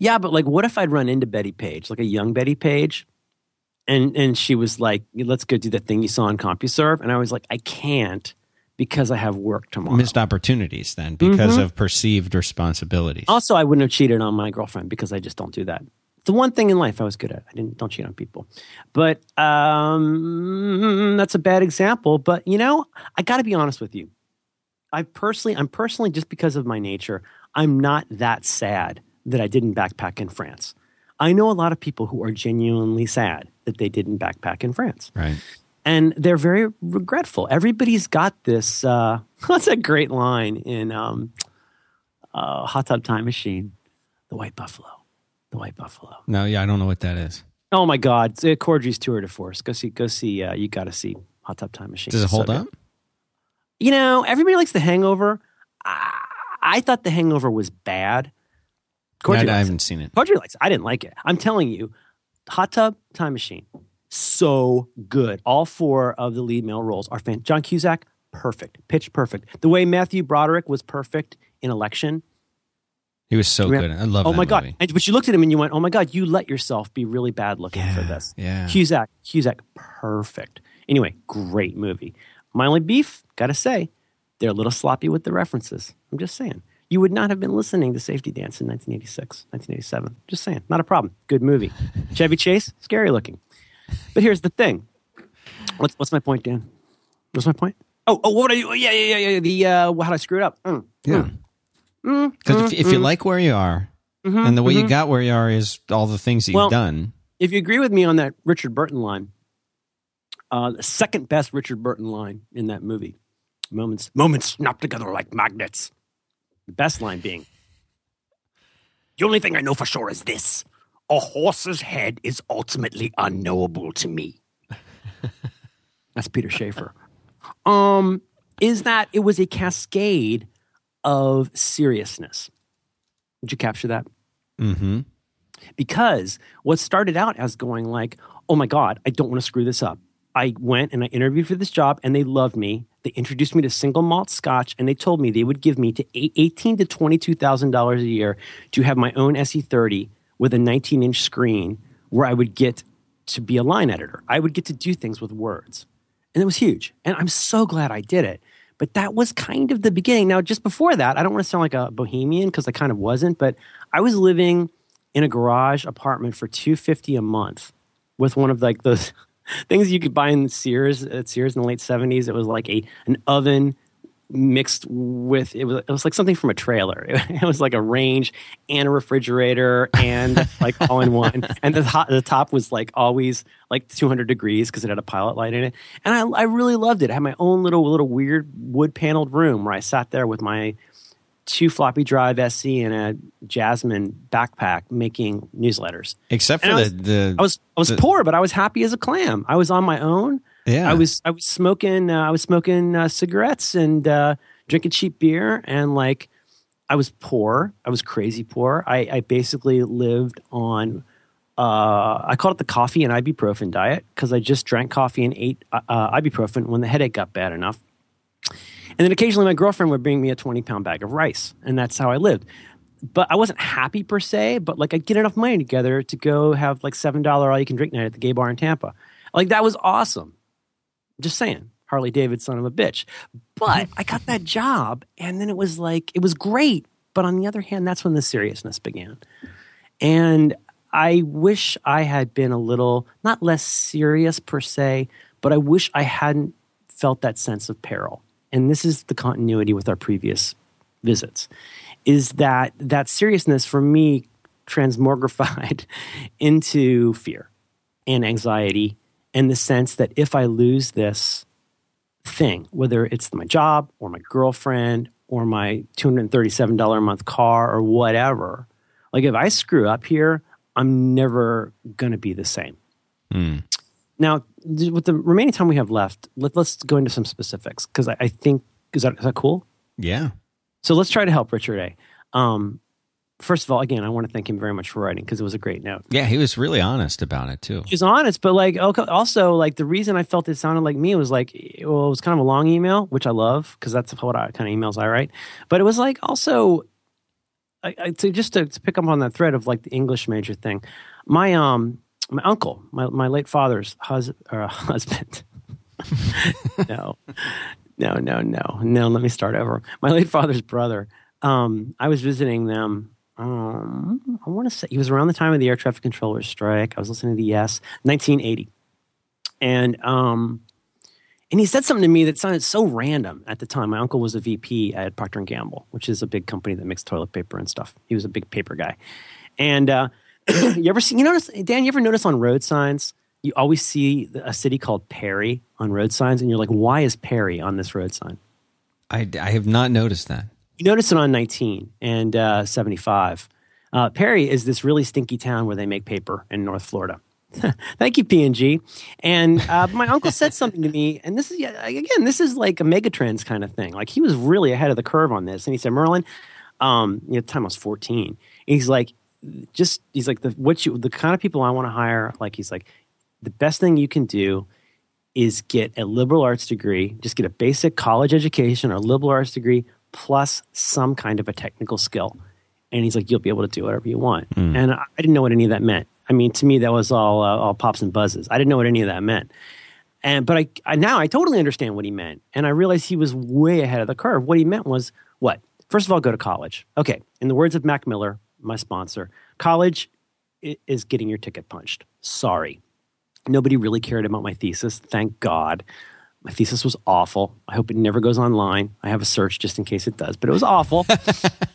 Yeah, but like, what if I'd run into Bettie Page, like a young Bettie Page, and and she was like, "Let's go do that thing you saw on CompuServe," and I was like, "I can't because I have work tomorrow." Missed opportunities then because mm-hmm. of perceived responsibilities. Also, I wouldn't have cheated on my girlfriend because I just don't do that. The one thing in life I was good at, I didn't don't cheat on people. But um, that's a bad example. But you know, I got to be honest with you. I personally, I'm personally just because of my nature, I'm not that sad that I didn't backpack in France. I know a lot of people who are genuinely sad that they didn't backpack in France. Right. And they're very regretful. Everybody's got this, uh, what's that great line in um, uh, Hot Tub Time Machine? The White Buffalo. The White Buffalo. No, yeah, I don't know what that is. Oh my God. It's a Cordry's tour de force. Go see, go see, uh, you gotta see Hot Tub Time Machine. Does it hold so up? Good. You know, everybody likes The Hangover. I, I thought The Hangover was bad. No, I haven't it. seen it. Cordry likes it. I didn't like it. I'm telling you, Hot Tub Time Machine, so good. All four of the lead male roles are fan. John Cusack, perfect, pitch perfect. The way Matthew Broderick was perfect in Election. He was so good. I love that. Oh my that God! Movie. And, but you looked at him and you went, "Oh my God!" You let yourself be really bad looking yeah, for this. Yeah. Cusack, Cusack, perfect. Anyway, great movie. My only beef, gotta say, they're a little sloppy with the references. I'm just saying. You would not have been listening to Safety Dance in nineteen eighty-six, nineteen eighty-seven. Just saying. Not a problem. Good movie. Chevy Chase, scary looking. But here's the thing. What's what's my point, Dan? What's my point? Oh, oh, what would I do? Oh, yeah, yeah, yeah, yeah. The, uh, how did I screw it up? Mm, yeah. Because mm, mm, if, if mm. you like where you are, mm-hmm, and the way mm-hmm. you got where you are is all the things that well, you've done. If you agree with me on that Richard Burton line, uh, the second best Richard Burton line in that movie, Moments, moments snapped together like magnets. The best line being, the only thing I know for sure is this. A horse's head is ultimately unknowable to me. That's Peter Schaefer. Um, is that it was a cascade of seriousness. Did you capture that? Mm-hmm. Because what started out as going like, oh my God, I don't want to screw this up. I went and I interviewed for this job and they loved me. They introduced me to single malt scotch, and they told me they would give me to eighteen thousand dollars to twenty-two thousand dollars a year to have my own S E thirty with a nineteen-inch screen where I would get to be a line editor. I would get to do things with words. And it was huge. And I'm so glad I did it. But that was kind of the beginning. Now, just before that, I don't want to sound like a bohemian because I kind of wasn't, but I was living in a garage apartment for two hundred fifty dollars a month with one of like those – things you could buy in Sears, at Sears in the late seventies. It was like a an oven, mixed with it was it was like something from a trailer. It, it was like a range and a refrigerator and like all in one. And the hot, the top was like always like two hundred degrees because it had a pilot light in it. And I I really loved it. I had my own little little weird wood paneled room where I sat there with my two floppy drive S C and a Jasmine backpack making newsletters. Except for I was, the, the I was I was the, poor, but I was happy as a clam. I was on my own. Yeah, I was I was smoking uh, I was smoking uh, cigarettes and uh, drinking cheap beer, and like I was poor. I was crazy poor. I, I basically lived on uh, I called it the coffee and ibuprofen diet because I just drank coffee and ate uh, ibuprofen when the headache got bad enough. And then occasionally my girlfriend would bring me a twenty pound bag of rice, and that's how I lived. But I wasn't happy per se, but like I'd get enough money together to go have like seven dollar all you can drink night at the gay bar in Tampa. Like that was awesome. Just saying, Harley David, son of a bitch. But I got that job, and then it was like, it was great. But on the other hand, that's when the seriousness began. And I wish I had been a little, not less serious per se, but I wish I hadn't felt that sense of peril. And this is the continuity with our previous visits, is that that seriousness for me transmogrified into fear and anxiety. And the sense that if I lose this thing, whether it's my job or my girlfriend or my two hundred thirty-seven dollars a month car or whatever, like if I screw up here, I'm never going to be the same. Mm. Now, with the remaining time we have left, let, let's go into some specifics because I, I think, is that, is that cool? Yeah. So let's try to help Richard A. Um, First of all, again, I want to thank him very much for writing because it was a great note. Yeah, he was really honest about it too. He was honest, but like also like the reason I felt it sounded like me was like, well, it was kind of a long email, which I love because that's what I, kind of emails I write. But it was like also, I, I, to just to, to pick up on that thread of like the English major thing, my um my uncle, my my late father's hus- or husband, no, no, no, no, no. Let me start over. My late father's brother. Um, I was visiting them. Um, I want to say he was around the time of the air traffic controller strike. I was listening to the Yes, nineteen eighty, and um, and he said something to me that sounded so random at the time. My uncle was a V P at Procter and Gamble, which is a big company that makes toilet paper and stuff. He was a big paper guy, and uh, you ever see? You notice, Dan? You ever notice on road signs? You always see a city called Perry on road signs, and you're like, why is Perry on this road sign? I, I have not noticed that. You notice it on nineteen and uh, seventy-five. Uh, Perry is this really stinky town where they make paper in North Florida. Thank you, P and G. And uh, my uncle said something to me, and this is, again, this is like a megatrends kind of thing. Like he was really ahead of the curve on this. And he said, Merlin, um, you know, at the time I was fourteen. And he's like, just, he's like, the, what you, the kind of people I want to hire, like he's like, the best thing you can do is get a liberal arts degree, just get a basic college education or liberal arts degree, plus some kind of a technical skill. And he's like, you'll be able to do whatever you want. Mm. And I didn't know what any of that meant. I mean, to me, that was all uh, all pops and buzzes. I didn't know what any of that meant. And But I, I now I totally understand what he meant. And I realized he was way ahead of the curve. What he meant was what? First of all, go to college. Okay. In the words of Mac Miller, my sponsor, college is getting your ticket punched. Sorry. Nobody really cared about my thesis. Thank God. My thesis was awful. I hope it never goes online. I have a search just in case it does, but it was awful.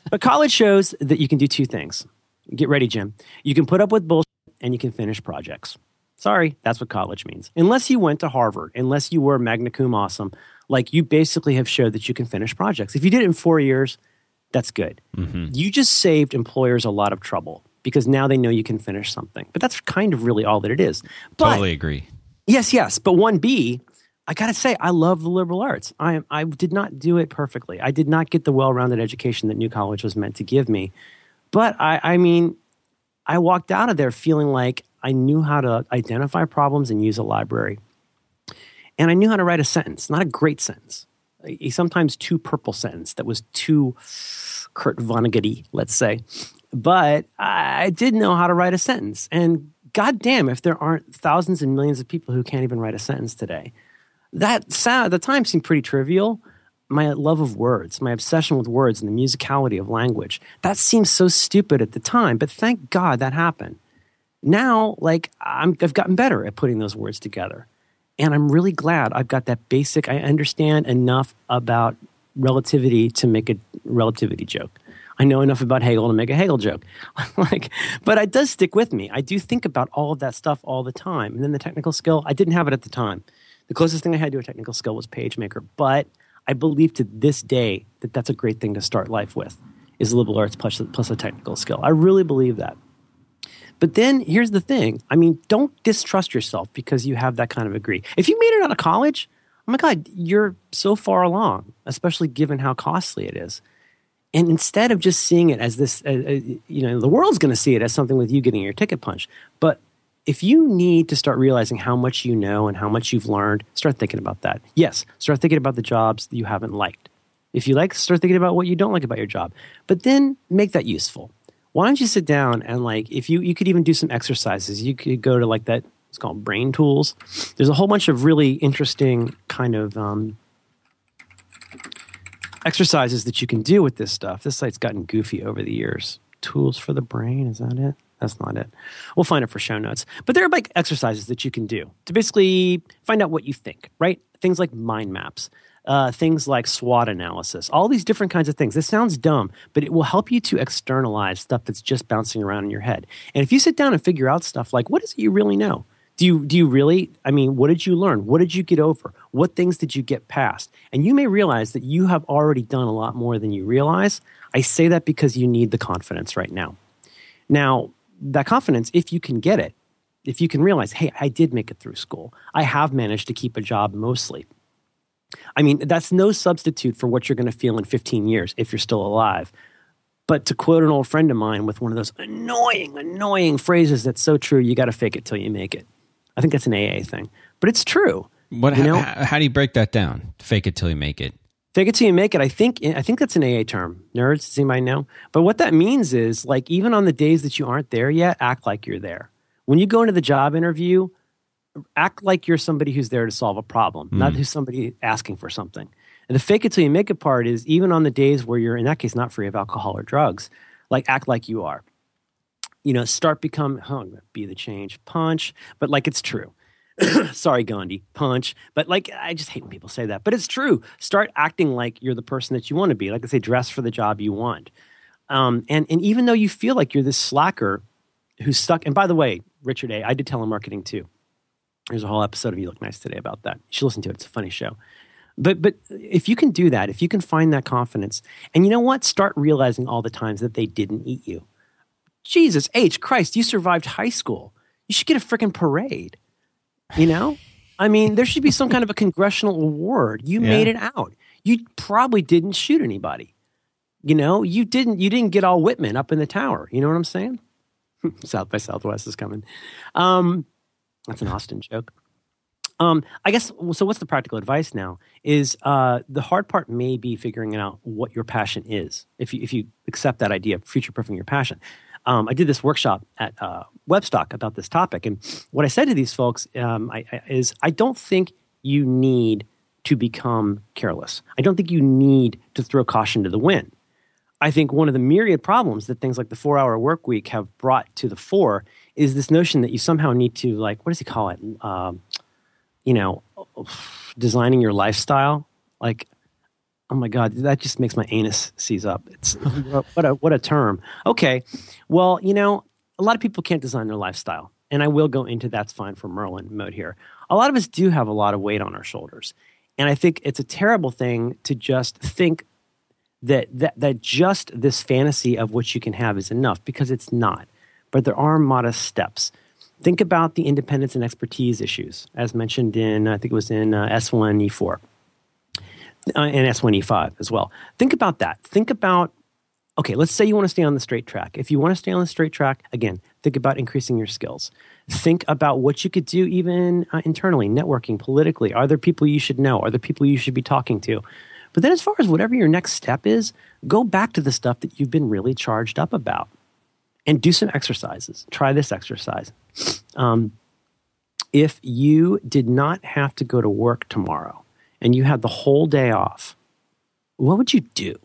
But college shows that you can do two things. Get ready, Jim. You can put up with bullshit and you can finish projects. Sorry, that's what college means. Unless you went to Harvard, unless you were magna cum awesome, like you basically have showed that you can finish projects. If you did it in four years, that's good. Mm-hmm. You just saved employers a lot of trouble because now they know you can finish something. But that's kind of really all that it is. But, totally agree. Yes, yes. But one B... I got to say, I love the liberal arts. I I did not do it perfectly. I did not get the well-rounded education that New College was meant to give me. But I, I mean, I walked out of there feeling like I knew how to identify problems and use a library. And I knew how to write a sentence, not a great sentence, a sometimes too purple sentence that was too Kurt Vonnegut-y, let's say. But I did know how to write a sentence. And goddamn if there aren't thousands and millions of people who can't even write a sentence today. That sound at the time seemed pretty trivial. My love of words, my obsession with words and the musicality of language, that seemed so stupid at the time, but thank God that happened. Now, like, I'm, I've gotten better at putting those words together. And I'm really glad I've got that basic, I understand enough about relativity to make a relativity joke. I know enough about Hegel to make a Hegel joke. Like, but it does stick with me. I do think about all of that stuff all the time. And then the technical skill, I didn't have it at the time. The closest thing I had to a technical skill was PageMaker. But I believe to this day that that's a great thing to start life with, is liberal arts plus, plus a technical skill. I really believe that. But then here's the thing. I mean, don't distrust yourself because you have that kind of degree. If you made it out of college, oh my God, you're so far along, especially given how costly it is. And instead of just seeing it as this, uh, uh, you know, the world's going to see it as something with you getting your ticket punched. But if you need to start realizing how much you know and how much you've learned, start thinking about that. Yes, start thinking about the jobs that you haven't liked. If you like, start thinking about what you don't like about your job. But then make that useful. Why don't you sit down and, like, if you, you could even do some exercises. You could go to, like, that, it's called Brain Tools. There's a whole bunch of really interesting kind of um, exercises that you can do with this stuff. This site's gotten goofy over the years. Tools for the Brain, is that it? That's not it. We'll find it for show notes. But there are, like, exercises that you can do to basically find out what you think, right? Things like mind maps. Uh, things like SWOT analysis, all these different kinds of things. This sounds dumb, but it will help you to externalize stuff that's just bouncing around in your head. And if you sit down and figure out stuff like, what is it you really know? Do you, do you really, I mean, what did you learn? What did you get over? What things did you get past? And you may realize that you have already done a lot more than you realize. I say that because you need the confidence right now. Now, that confidence, if you can get it, if you can realize, hey, I did make it through school. I have managed to keep a job mostly. I mean, that's no substitute for what you're going to feel in fifteen years if you're still alive. But to quote an old friend of mine with one of those annoying, annoying phrases that's so true, you got to fake it till you make it. I think that's an A A thing. But it's true. What? You know? how, how do you break that down? Fake it till you make it. Fake it till you make it. I think I think that's an A A term. Nerds, does anybody know? But what that means is, like, even on the days that you aren't there yet, act like you're there. When you go into the job interview, act like you're somebody who's there to solve a problem, mm. not who's somebody asking for something. And the fake it till you make it part is, even on the days where you're, in that case, not free of alcohol or drugs, like, act like you are. You know, start become, oh, I'm going to be the change, punch, but, like, it's true. Sorry, Gandhi, punch. But, like, I just hate when people say that. But it's true. Start acting like you're the person that you want to be. Like I say, dress for the job you want. Um, and, and even though you feel like you're this slacker who's stuck, and by the way, Richard A., I did telemarketing too. There's a whole episode of You Look Nice Today about that. You should listen to it. It's a funny show. But but if you can do that, if you can find that confidence, and you know what? Start realizing all the times that they didn't eat you. Jesus H. Christ, you survived high school. You should get a freaking parade, you know? I mean, there should be some kind of a congressional award. You yeah. made it out. You probably didn't shoot anybody. You know, you didn't, you didn't get all Whitman up in the tower. You know what I'm saying? South by Southwest is coming. Um... That's an Austin joke. Um, I guess, so what's the practical advice now is uh, the hard part may be figuring out what your passion is. If you, if you accept that idea of future-proofing your passion. Um, I did this workshop at uh, Webstock about this topic. And what I said to these folks um, I, I, is I don't think you need to become careless. I don't think you need to throw caution to the wind. I think one of the myriad problems that things like the four-hour work week have brought to the fore is this notion that you somehow need to, like, what does he call it? Um, you know, designing your lifestyle. Like, oh my God, that just makes my anus seize up. It's what a what a term. Okay, well, you know, a lot of people can't design their lifestyle, and I will go into that's fine for Merlin mode here. A lot of us do have a lot of weight on our shoulders, and I think it's a terrible thing to just think that that that just this fantasy of what you can have is enough, because it's not. But there are modest steps. Think about the independence and expertise issues, as mentioned in, I think it was in uh, S one E four uh, and S one E five as well. Think about that. Think about, okay, let's say you want to stay on the straight track. If you want to stay on the straight track, again, think about increasing your skills. Think about what you could do even uh, internally, networking, politically. Are there people you should know? Are there people you should be talking to? But then as far as whatever your next step is, go back to the stuff that you've been really charged up about. And do some exercises. Try this exercise. Um, if you did not have to go to work tomorrow and you had the whole day off, what would you do?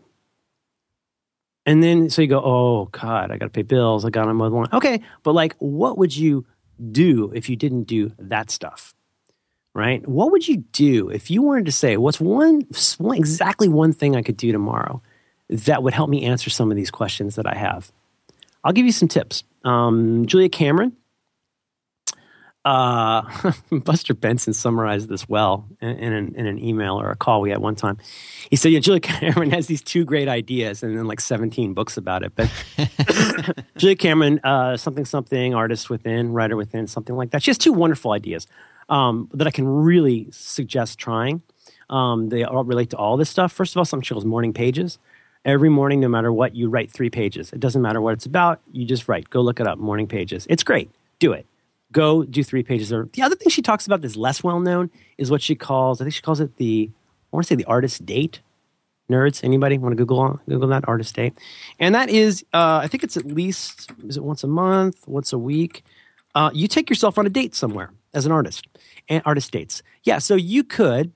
And then, so you go, oh, God, I got to pay bills. I got to mow the lawn. Okay, but, like, what would you do if you didn't do that stuff? right? What would you do if you wanted to say, what's one, one exactly one thing I could do tomorrow that would help me answer some of these questions that I have? I'll give you some tips. Um, Julia Cameron, uh, Buster Benson summarized this well in, in, an, in an email or a call we had one time. He said, yeah, Julia Cameron has these two great ideas and then like seventeen books about it. But Julia Cameron, uh, something, something, artist within, writer within, something like that. She has two wonderful ideas um, that I can really suggest trying. Um, they all relate to all this stuff. First of all, something she calls morning pages. Every morning, no matter what, you write three pages. It doesn't matter what it's about. You just write. Go look it up. Morning pages. It's great. Do it. Go do three pages. The other thing she talks about that's less well-known is what she calls, I think she calls it the, I want to say the artist date. Nerds, anybody want to Google Google that, artist date? And that is, uh, I think it's at least, is it once a month, once a week? Uh, you take yourself on a date somewhere as an artist, and artist dates. Yeah, so you could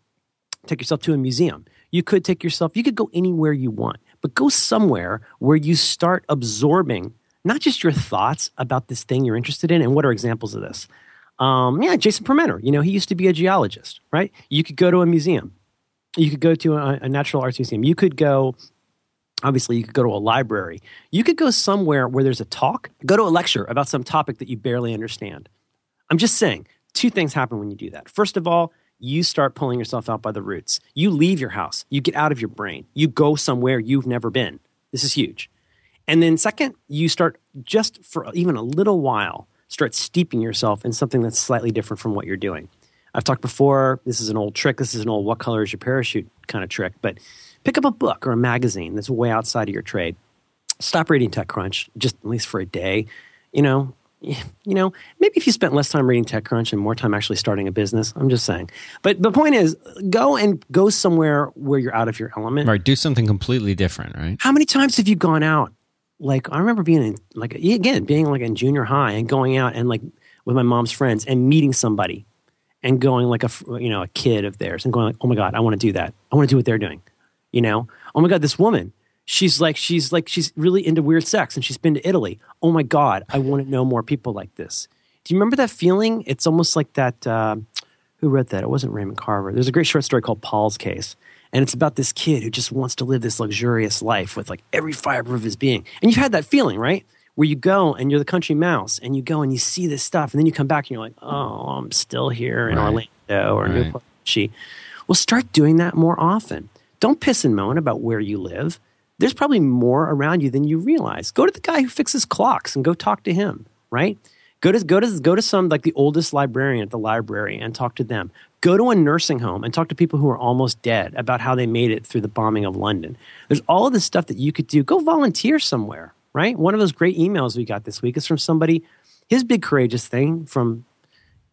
take yourself to a museum. You could take yourself, you could go anywhere you want. But go somewhere where you start absorbing not just your thoughts about this thing you're interested in, and what are examples of this? Um, yeah, Jason Permenter, you know, he used to be a geologist, right? You could go to a museum. You could go to a, a natural arts museum. You could go, obviously, you could go to a library. You could go somewhere where there's a talk. Go to a lecture about some topic that you barely understand. I'm just saying, two things happen when you do that. First of all, you start pulling yourself out by the roots. You leave your house. You get out of your brain. You go somewhere you've never been. This is huge. And then second, you start just for even a little while, start steeping yourself in something that's slightly different from what you're doing. I've talked before, this is an old trick. This is an old what color is your parachute kind of trick. But pick up a book or a magazine that's way outside of your trade. Stop reading TechCrunch, just at least for a day, you know. You know, maybe if you spent less time reading TechCrunch and more time actually starting a business, I'm just saying. But the point is, go and go somewhere where you're out of your element. Right, do something completely different, right? How many times have you gone out? Like, I remember being in, like, again, being like in junior high and going out and like with my mom's friends and meeting somebody and going like a, you know, a kid of theirs and going like, oh my God, I want to do that. I want to do what they're doing. You know, oh my God, this woman. She's like, she's like, she's really into weird sex and she's been to Italy. Oh my God, I want to know more people like this. Do you remember that feeling? It's almost like that, uh, who read that? It wasn't Raymond Carver. There's a great short story called Paul's Case. And it's about this kid who just wants to live this luxurious life with like every fiber of his being. And you've had that feeling, right? Where you go and you're the country mouse and you go and you see this stuff. And then you come back and you're like, oh, I'm still here in right. Orlando or right. Newport Richey. Well, start doing that more often. Don't piss and moan about where you live. There's probably more around you than you realize. Go to the guy who fixes clocks and go talk to him, right? Go to go to go to some like the oldest librarian at the library and talk to them. Go to a nursing home and talk to people who are almost dead about how they made it through the bombing of London. There's all of this stuff that you could do. Go volunteer somewhere, right? One of those great emails we got this week is from somebody. His big courageous thing from,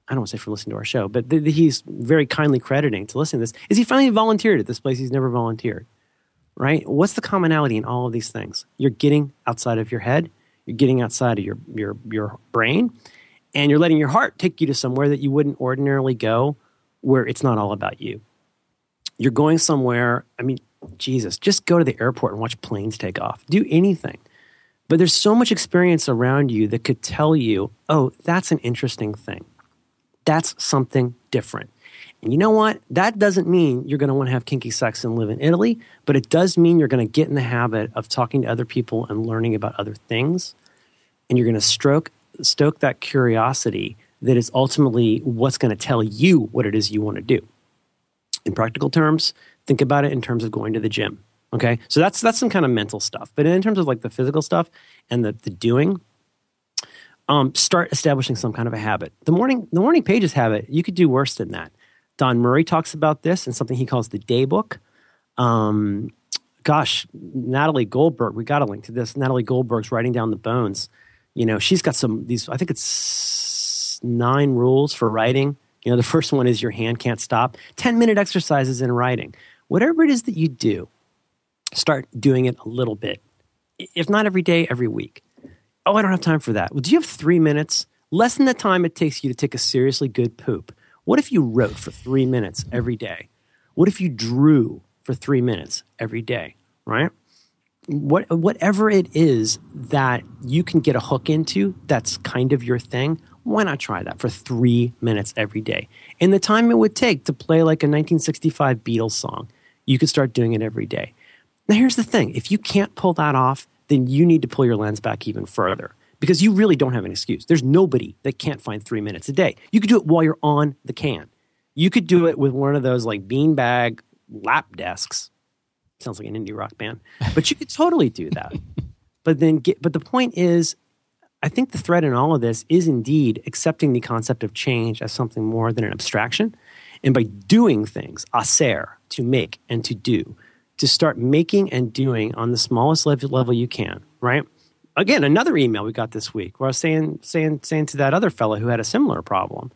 I don't want to say from listening to our show, but th- he's very kindly crediting to listening to this, is he finally volunteered at this place he's never volunteered. Right? What's the commonality in all of these things? You're getting outside of your head. You're getting outside of your your your brain. And you're letting your heart take you to somewhere that you wouldn't ordinarily go where it's not all about you. You're going somewhere, I mean, Jesus, just go to the airport and watch planes take off. Do anything. But there's so much experience around you that could tell you, oh, that's an interesting thing. That's something different. And you know what? That doesn't mean you're going to want to have kinky sex and live in Italy, but it does mean you're going to get in the habit of talking to other people and learning about other things. And you're going to stroke, stoke that curiosity that is ultimately what's going to tell you what it is you want to do. In practical terms, think about it in terms of going to the gym. Okay? So that's that's some kind of mental stuff. But in terms of like the physical stuff and the, the doing, um, start establishing some kind of a habit. The morning, the morning pages habit, you could do worse than that. Don Murray talks about this in something he calls the day book. Um, gosh, Natalie Goldberg, we got a link to this. Natalie Goldberg's Writing Down the Bones. You know, she's got some, these, I think it's nine rules for writing. You know, the first one is your hand can't stop. ten minute exercises in writing. Whatever it is that you do, start doing it a little bit. If not every day, every week. Oh, I don't have time for that. Well, do you have three minutes? Less than the time it takes you to take a seriously good poop. What if you wrote for three minutes every day? What if you drew for three minutes every day, right? What, whatever it is that you can get a hook into that's kind of your thing, Why not try that for three minutes every day? In the time it would take to play like a nineteen sixty-five Beatles song, you could start doing it every day. Now, here's the thing. If you can't pull that off, then you need to pull your lens back even further because you really don't have an excuse. There's nobody that can't find three minutes a day. You could do it while you're on the can. You could do it with one of those like beanbag lap desks. Sounds like an indie rock band. But you could totally do that. But then, get, but the point is, I think the thread in all of this is indeed accepting the concept of change as something more than an abstraction. And by doing things, hacer, to make and to do, to start making and doing on the smallest level you can, right? Again, another email we got this week where I was saying, saying, saying to that other fellow who had a similar problem,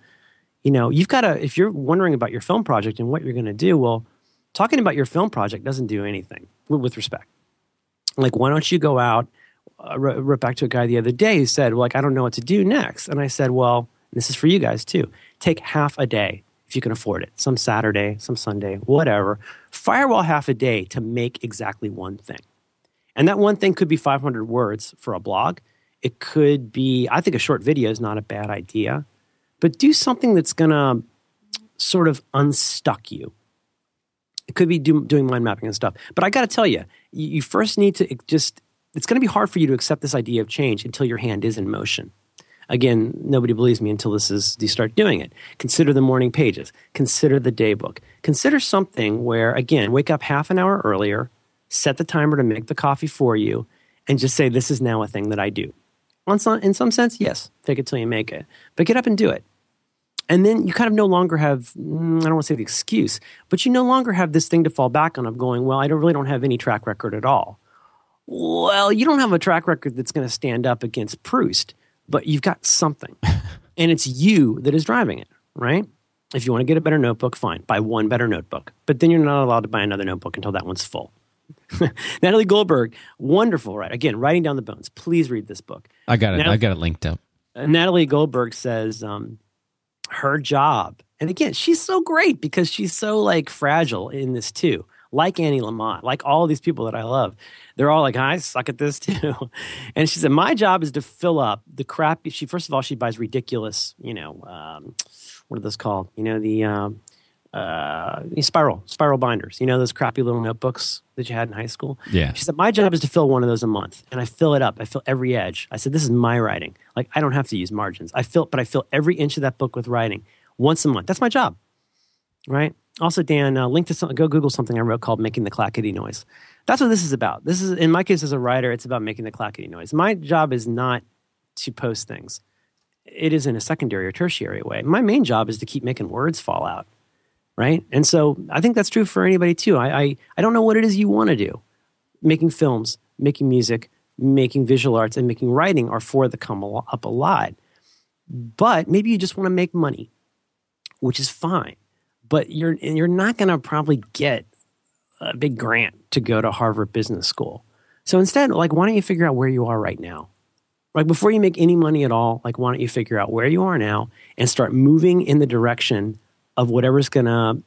you know, you've got to, if you're wondering about your film project and what you're going to do, well, talking about your film project doesn't do anything with, with respect. Like, why don't you go out? I wrote back to a guy the other day who said, well, like, I don't know what to do next. And I said, well, this is for you guys too. Take half a day if you can afford it. Some Saturday, some Sunday, whatever. Firewall half a day to make exactly one thing. And that one thing could be five hundred words for a blog. It could be, I think a short video is not a bad idea. But do something that's going to sort of unstuck you. It could be do, doing mind mapping and stuff. But I got to tell you, you, you first need to just... It's going to be hard for you to accept this idea of change until your hand is in motion. Again, nobody believes me until this is, you start doing it. Consider the morning pages. Consider the daybook. Consider something where, again, wake up half an hour earlier, set the timer to make the coffee for you, and just say, this is now a thing that I do. On some, in some sense, yes, fake it till you make it. But get up and do it. And then you kind of no longer have, I don't want to say the excuse, but you no longer have this thing to fall back on of going, well, I don't really don't have any track record at all. Well, you don't have a track record that's going to stand up against Proust, but you've got something. And it's you that is driving it, right? If you want to get a better notebook, fine. Buy one better notebook. But then you're not allowed to buy another notebook until that one's full. Natalie Goldberg, wonderful, right? Again, writing down the bones. Please read this book. I got it. Natalie, I got it linked up. Uh, Natalie Goldberg says um, her job. And again, she's so great because she's so like fragile in this too. Like Annie Lamott, like all these people that I love. They're all like, I suck at this too. And she said, my job is to fill up the crappy, she, first of all, she buys ridiculous, you know, um, what are those called? You know, the um, uh, spiral, spiral binders. You know, those crappy little notebooks that you had in high school? Yeah. She said, my job is to fill one of those a month. And I fill it up. I fill every edge. I said, this is my writing. Like, I don't have to use margins. I fill, but I fill every inch of that book with writing once a month. That's my job, right? Also, Dan, uh, link to some, go Google something I wrote called Making the Clackety Noise. That's what this is about. This is, in my case, as a writer, it's about making the clackety noise. My job is not to post things. It is in a secondary or tertiary way. My main job is to keep making words fall out, right? And so I think that's true for anybody, too. I, I, I don't know what it is you want to do. Making films, making music, making visual arts, and making writing are for the come up a lot. But maybe you just want to make money, which is fine. But you're you're not going to probably get a big grant to go to Harvard Business School. So instead, like, why don't you figure out where you are right now? Like, before you make any money at all, like, why don't you figure out where you are now and start moving in the direction of whatever's going to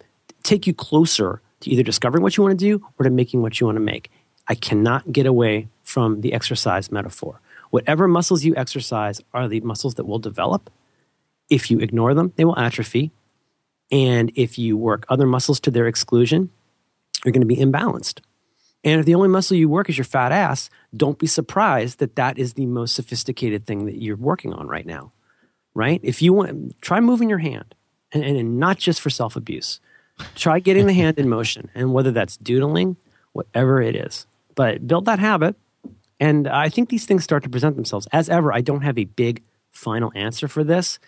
take you closer to either discovering what you want to do or to making what you want to make. I cannot get away from the exercise metaphor. Whatever muscles you exercise are the muscles that will develop. If you ignore them, they will atrophy. And if you work other muscles to their exclusion, you're going to be imbalanced. And if the only muscle you work is your fat ass, don't be surprised that that is the most sophisticated thing that you're working on right now, right? If you want, try moving your hand, and, and not just for self-abuse. Try getting the hand in motion, and whether that's doodling, whatever it is. But build that habit, and I think these things start to present themselves. As ever, I don't have a big final answer for this,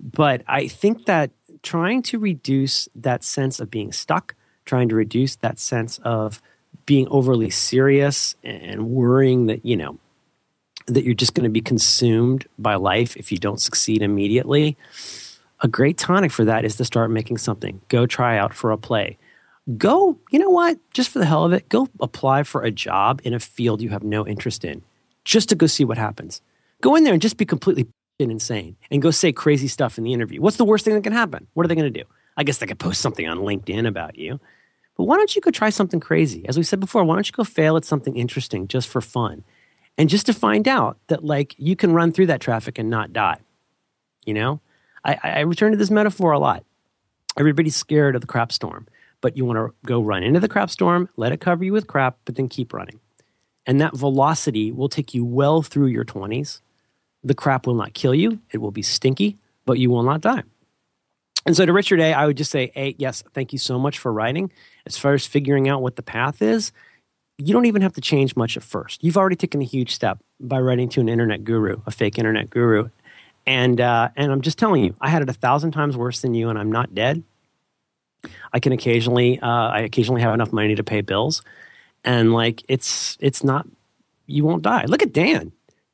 but I think that trying to reduce that sense of being stuck, trying to reduce that sense of being overly serious and worrying that, you know, that you're just going to be consumed by life if you don't succeed immediately. A great tonic for that is to start making something. Go try out for a play. Go, you know what, just for the hell of it, go apply for a job in a field you have no interest in just to go see what happens. Go in there and just be completely and insane and go say crazy stuff in the interview. What's the worst thing that can happen? What are they going to do? I guess they could post something on LinkedIn about you. But why don't you go try something crazy? As we said before, why don't you go fail at something interesting just for fun? And just to find out that, like, you can run through that traffic and not die. you know? I, I return to this metaphor a lot. Everybody's scared of the crap storm, but you want to go run into the crap storm, let it cover you with crap, but then keep running. And that velocity will take you well through your twenties. The crap will not kill you. It will be stinky, but you will not die. And so to Richard A., I would just say, A, yes, thank you so much for writing. As far as figuring out what the path is, you don't even have to change much at first. You've already taken a huge step by writing to an internet guru, a fake internet guru. And uh, and I'm just telling you, I had it a thousand times worse than you, and I'm not dead. I can occasionally, uh, I occasionally have enough money to pay bills. And like, it's it's not, you won't die. Look at Dan.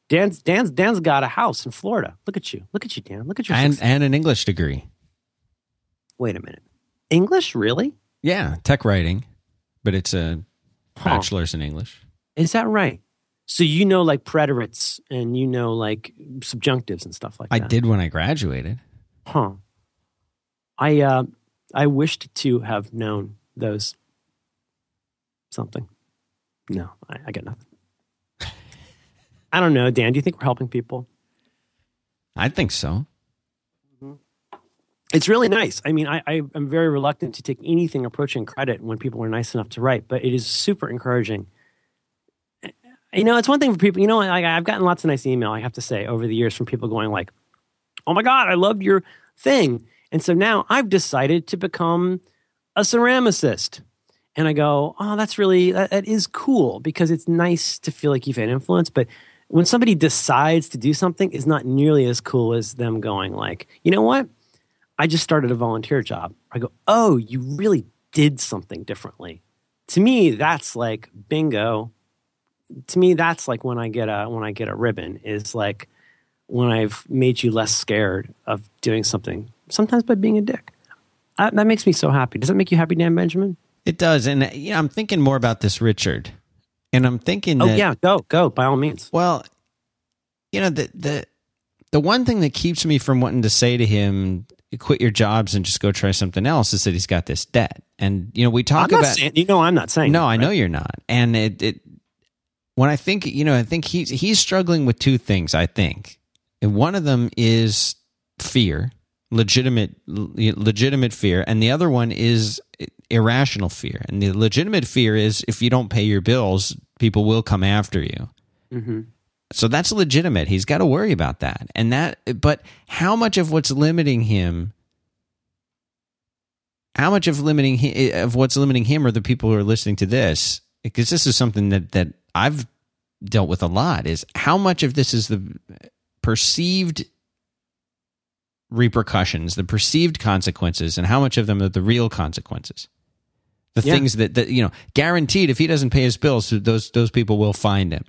Dan's Dan's Dan's got a house in Florida. Look at you. Look at you, Dan. Look at your and, and an English degree. Wait a minute. English, really? Yeah, tech writing, but it's a huh. bachelor's in English. Is that right? So you know like preterites and you know like subjunctives and stuff like I that. I did when I graduated. Huh. I uh, I wished to have known those something. No, I, I got nothing. I don't know, Dan, do you think we're helping people? I think so. Mm-hmm. It's really nice. I mean, I, I, I'm very reluctant to take anything approaching credit when people are nice enough to write, but it is super encouraging. You know, it's one thing for people, you know, I, I've gotten lots of nice email, I have to say, over the years from people going like, oh my God, I loved your thing. And so now I've decided to become a ceramicist. And I go, oh, that's really, that, that is cool because it's nice to feel like you've had influence, but when somebody decides to do something, it's not nearly as cool as them going like, you know what? I just started a volunteer job. I go, oh, you really did something differently. To me, that's like bingo. To me, that's like when I get a when I get a ribbon is like when I've made you less scared of doing something, sometimes by being a dick. I, that makes me so happy. Does that make you happy, Dan Benjamin? It does. And you know, I'm thinking more about this, Richard. And I'm thinking that... Oh, yeah, go, go, by all means. Well, you know, the, the the one thing that keeps me from wanting to say to him, quit your jobs and just go try something else is that he's got this debt. And, you know, we talk I'm not about... Saying, you know, I'm not saying No, that, right? I know you're not. And it, it when I think, you know, I think he's, he's struggling with two things, I think. And one of them is fear, legitimate legitimate fear. And the other one is irrational fear. And the legitimate fear is if you don't pay your bills... people will come after you. Mm-hmm. So that's legitimate. He's got to worry about that. And that, but how much of what's limiting him, how much of limiting he, of what's limiting him are the people who are listening to this? Because this is something that, that I've dealt with a lot is how much of this is the perceived repercussions, the perceived consequences, and how much of them are the real consequences? The yeah. things that, that, you know, guaranteed if he doesn't pay his bills, those those people will find him.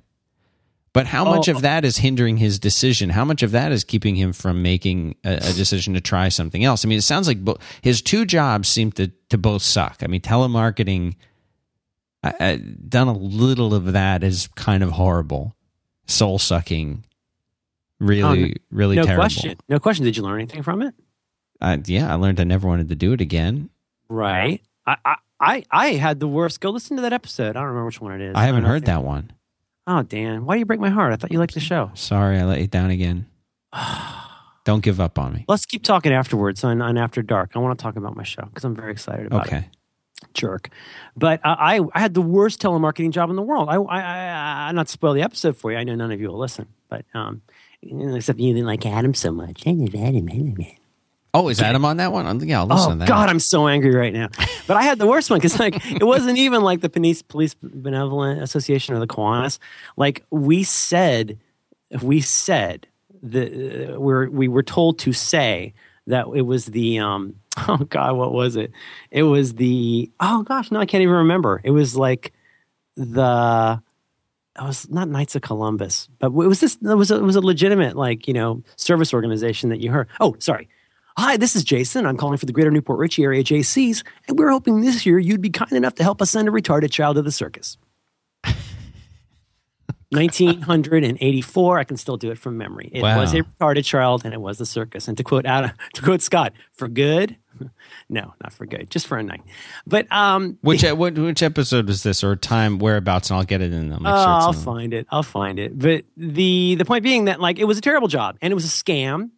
But how oh, much of that is hindering his decision? How much of that is keeping him from making a, a decision to try something else? I mean, it sounds like bo- his two jobs seem to, to both suck. I mean, telemarketing, I, I done a little of that is kind of horrible. Soul-sucking, really, um, really no terrible. Question. No question. Did you learn anything from it? Uh, yeah, I learned I never wanted to do it again. Right. I... I I, I had the worst. Go listen to that episode. I don't remember which one it is. I haven't I heard think. that one. Oh, Dan. Why do you break my heart? I thought you liked the show. Sorry, I let you down again. Don't give up on me. Let's keep talking afterwards on, on After Dark. I want to talk about my show because I'm very excited about okay. it. Okay. Jerk. But uh, I, I had the worst telemarketing job in the world. I, I, I, I'm not spoil the episode for you. I know none of you will listen. But um, except you didn't like Adam so much. I didn't like Adam, Adam, Adam. Oh, is Adam on that one? Yeah, I'll listen oh, to that. Oh, God, I'm so angry right now. But I had the worst one because like, it wasn't even like the Police, Police Benevolent Association or the Kiwanis. Like we said, we said, the, uh, we're, we were told to say that it was the, um, oh, God, what was it? It was the, oh, gosh, no, I can't even remember. It was like the... It was not Knights of Columbus, but it was this. It was a, it was a legitimate like, you know, service organization that you heard. Oh, sorry. Hi, this is Jason. I'm calling for the Greater Newport Richey area J Cs, and we're hoping this year you'd be kind enough to help us send a retarded child to the circus. nineteen eighty-four, I can still do it from memory. It wow. was a retarded child, and it was the circus. And to quote Adam, to quote Scott, for good? No, not for good, just for a night. But um, which the, which episode was this, or time, whereabouts, and I'll get it in them. Oh, sure I'll in find them. it. I'll find it. But the the point being that like it was a terrible job, and it was a scam.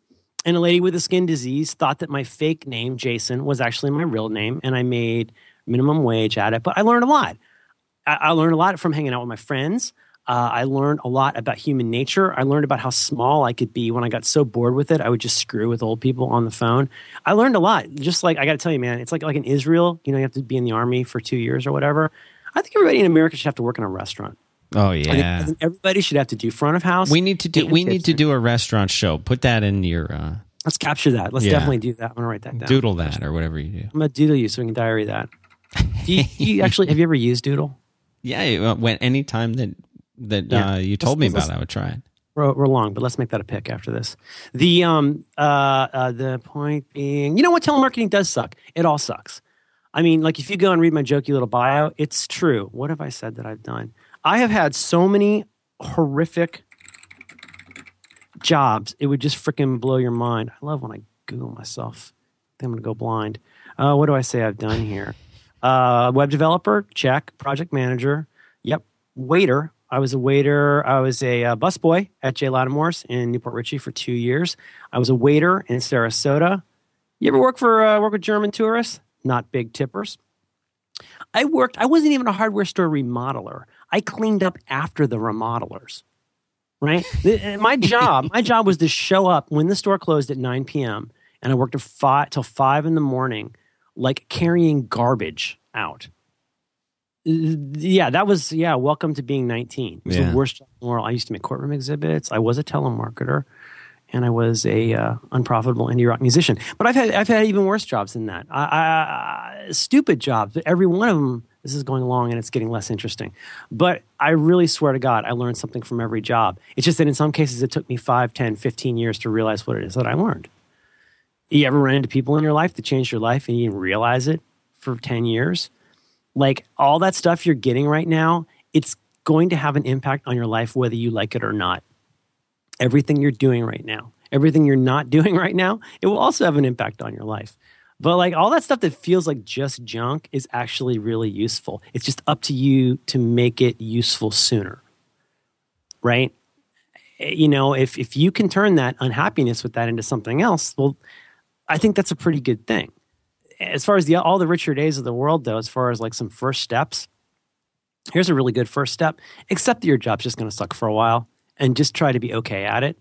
and a lady with a skin disease thought that my fake name, Jason, was actually my real name, and I made minimum wage at it. But I learned a lot. I, I learned a lot from hanging out with my friends. Uh, I learned a lot about human nature. I learned about how small I could be. When I got so bored with it, I would just screw with old people on the phone. I learned a lot. Just like, I got to tell you, man, it's like like in Israel, you know, you have to be in the army for two years or whatever. I think everybody in America should have to work in a restaurant. Oh, yeah. I think, I think everybody should have to do front of house. We need to do, we need to do a restaurant show. Put that in your... Uh, Let's capture that. Let's yeah. definitely do that. I'm going to write that down. Doodle that or whatever you do. I'm going to doodle you so we can diary that. Do you, do you actually, have you ever used Doodle? Yeah, when any time that... That yeah. uh, you told let's, me about, I would try it. We're, we're long, but let's make that a pick after this. The um uh, uh the point being, you know what, telemarketing does suck. It all sucks. I mean, like if you go and read my jokey little bio, it's true. What have I said that I've done? I have had so many horrific jobs. It would just freaking blow your mind. I love when I Google myself. I think I'm gonna go blind. Uh, what do I say I've done here? Uh, web developer, check. Project manager, yep. Waiter. I was a waiter. I was a uh, busboy at J. Lattimore's in Newport Richey for two years. I was a waiter in Sarasota. You ever work for uh, work with German tourists? Not big tippers. I worked. I wasn't even a hardware store remodeler. I cleaned up after the remodelers. Right. my job. My job was to show up when the store closed at nine p.m. and I worked at five, till five in the morning, like carrying garbage out. Yeah, that was, yeah, welcome to being nineteen. It was yeah. the worst job in the world. I used to make courtroom exhibits. I was a telemarketer, and I was a uh, unprofitable indie rock musician. But I've had I've had even worse jobs than that. I, I, stupid jobs. But every one of them, this is going along, and it's getting less interesting. But I really swear to God, I learned something from every job. It's just that in some cases, it took me five, ten, fifteen years to realize what it is that I learned. You ever run into people in your life that changed your life, and you didn't realize it for ten years? Like, all that stuff you're getting right now, it's going to have an impact on your life whether you like it or not. Everything you're doing right now, everything you're not doing right now, it will also have an impact on your life. But, like, all that stuff that feels like just junk is actually really useful. It's just up to you to make it useful sooner, right? You know, if, if you can turn that unhappiness with that into something else, well, I think that's a pretty good thing. As far as the all the Richard A's of the world, though, as far as like some first steps, here's a really good first step. Accept that your job's just going to suck for a while and just try to be okay at it.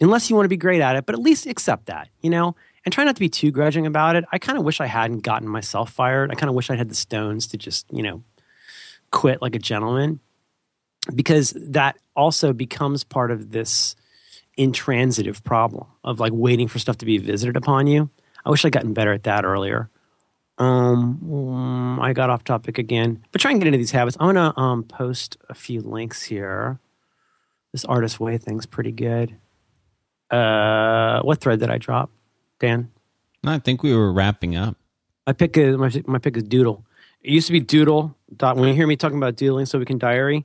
Unless you want to be great at it, but at least accept that, you know? And try not to be too grudging about it. I kind of wish I hadn't gotten myself fired. I kind of wish I had the stones to just, you know, quit like a gentleman. Because that also becomes part of this intransitive problem of like waiting for stuff to be visited upon you. I wish I'd gotten better at that earlier. Um, I got off topic again, but try and get into these habits. I'm going to um, post a few links here. This Artist Way thing's pretty good. Uh, what thread did I drop, Dan? No, I think we were wrapping up. My pick is my, my pick is Doodle. It used to be Doodle. When you hear me talking about doodling so we can diary,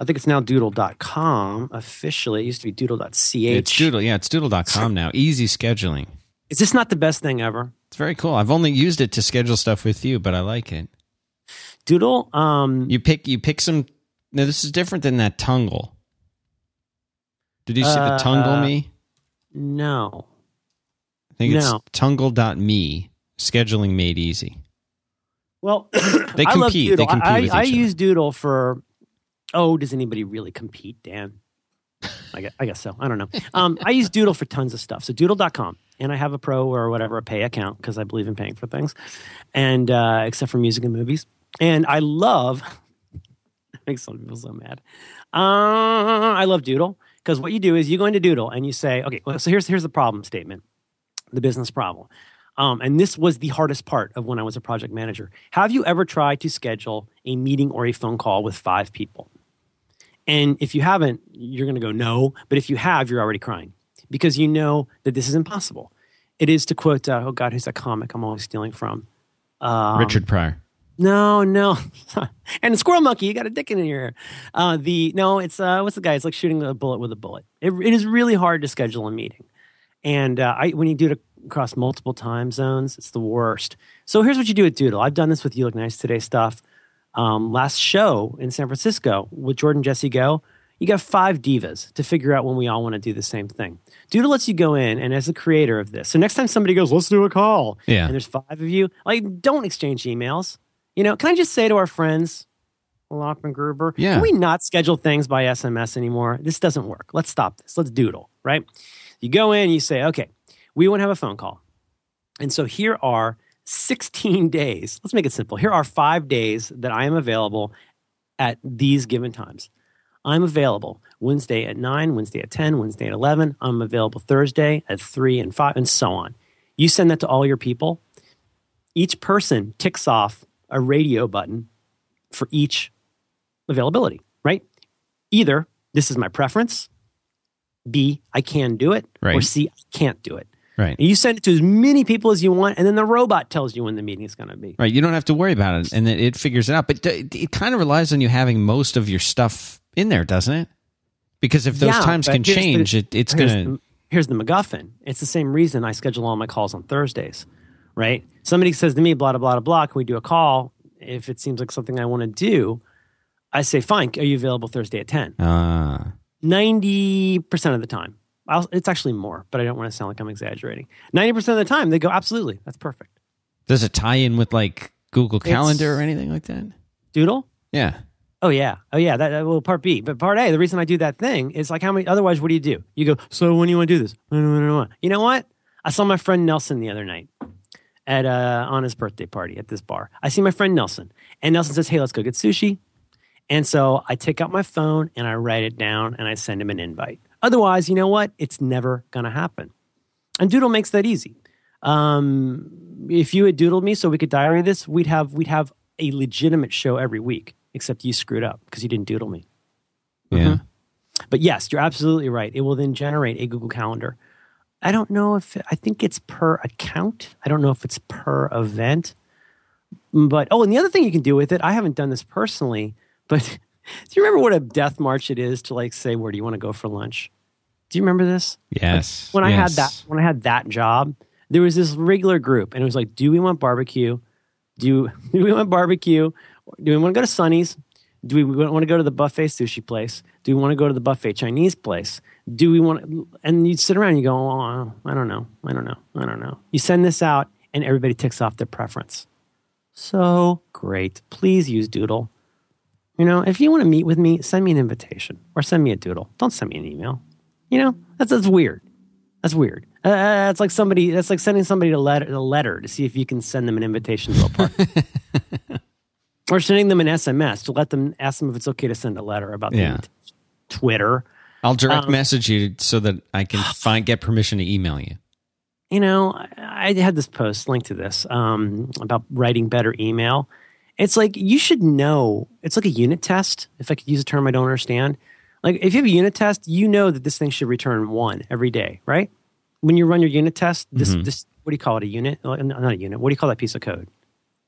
I think it's now doodle dot com officially. It used to be doodle dot c h. It's Doodle. Yeah, it's doodle dot com now. Easy scheduling. Is this not the best thing ever? It's very cool. I've only used it to schedule stuff with you, but I like it. Doodle, um, you pick you pick some. No, this is different than that Tungle. Did you uh, see the Tungle me? No. I think it's no. tungle dot me. Scheduling made easy. Well, they compete. I love Doodle. They compete I, with I, each I other. Use Doodle for. Oh, does anybody really compete, Dan? I guess, I guess so. I don't know. Um, I use Doodle for tons of stuff. So doodle dot com. And I have a pro or whatever, a pay account, because I believe in paying for things, and uh, except for music and movies. And I love, it makes some people so mad. Uh, I love Doodle, because what you do is you go into Doodle and you say, okay, well, so here's here's the problem statement, the business problem. Um, and this was the hardest part of when I was a project manager. Have you ever tried to schedule a meeting or a phone call with five people? And if you haven't, you're going to go, no. But if you have, you're already crying. Because you know that this is impossible. It is to quote, uh, oh God, who's that comic I'm always stealing from? Um, Richard Pryor. No, no. And the squirrel monkey, you got a dick in your ear. Uh, the, no, it's, uh, what's the guy? It's like shooting a bullet with a bullet. It, it is really hard to schedule a meeting. And uh, I, when you do it across multiple time zones, it's the worst. So here's what you do with Doodle. I've done this with You Look Nice Today stuff. Um, last show in San Francisco with Jordan Jesse Go. You got five divas to figure out when we all want to do the same thing. Doodle lets you go in, and as the creator of this, so next time somebody goes, let's do a call, yeah. and there's five of you, like, don't exchange emails. You know, can I just say to our friends, Lockman Gruber, yeah. can we not schedule things by S M S anymore? This doesn't work. Let's stop this. Let's doodle, right? You go in, you say, okay, we want to have a phone call. And so here are sixteen days. Let's make it simple. Here are five days that I am available at these given times. I'm available Wednesday at nine, Wednesday at ten, Wednesday at eleven. I'm available Thursday at three and five, and so on. You send that to all your people. Each person ticks off a radio button for each availability, right? Either this is my preference, B, I can do it, right. or C, I can't do it. Right. And you send it to as many people as you want, and then the robot tells you when the meeting is going to be. Right. You don't have to worry about it, and it, it figures it out. But it, it kind of relies on you having most of your stuff in there, doesn't it? Because if those yeah, times can change, the, it, it's going to... Here's the MacGuffin. It's the same reason I schedule all my calls on Thursdays, right? Somebody says to me, blah, blah, blah, blah, can we do a call? If it seems like something I want to do, I say, fine, are you available Thursday at ten? Uh. ninety percent of the time. I'll, it's actually more, but I don't want to sound like I'm exaggerating. ninety percent of the time, they go, absolutely, that's perfect. Does it tie in with like Google Calendar it's, or anything like that? Doodle? Yeah. Oh, yeah. Oh, yeah. That, that well, part B. But part A, the reason I do that thing is like how many, otherwise, what do you do? You go, so when do you want to do this? You know what? I saw my friend Nelson the other night at uh, on his birthday party at this bar. I see my friend Nelson. And Nelson says, hey, let's go get sushi. And so I take out my phone and I write it down and I send him an invite. Otherwise, you know what? It's never going to happen. And Doodle makes that easy. Um, if you had doodled me so we could diary this, we'd have we'd have a legitimate show every week, except you screwed up because you didn't doodle me. Yeah. Mm-hmm. But yes, you're absolutely right. It will then generate a Google Calendar. I don't know if, I think it's per account. I don't know if it's per event. But, oh, and the other thing you can do with it, I haven't done this personally, but... Do you remember what a death march it is to like say, where do you want to go for lunch? Do you remember this? Yes. Like when yes. I had that, when I had that job, there was this regular group, and it was like, do we want barbecue? Do, do we want barbecue? Do we want to go to Sonny's? Do we want to go to the buffet sushi place? Do we want to go to the buffet Chinese place? Do we want? To, and you sit around and you go, oh, I don't know, I don't know, I don't know. You send this out, and everybody ticks off their preference. So great! Please use Doodle. You know, if you want to meet with me, send me an invitation or send me a doodle. Don't send me an email. You know, that's that's weird. That's weird. Uh, that's like somebody. That's like sending somebody a letter, a letter to see if you can send them an invitation to a party, or sending them an S M S to let them ask them if it's okay to send a letter about yeah. the Twitter. I'll direct um, message you so that I can find get permission to email you. You know, I, I had this post linked to this um, about writing better email. It's like you should know. It's like a unit test. If I could use a term I don't understand, like if you have a unit test, you know that this thing should return one every day, right? When you run your unit test, this mm-hmm. this what do you call it? A unit? Not a unit. What do you call that piece of code?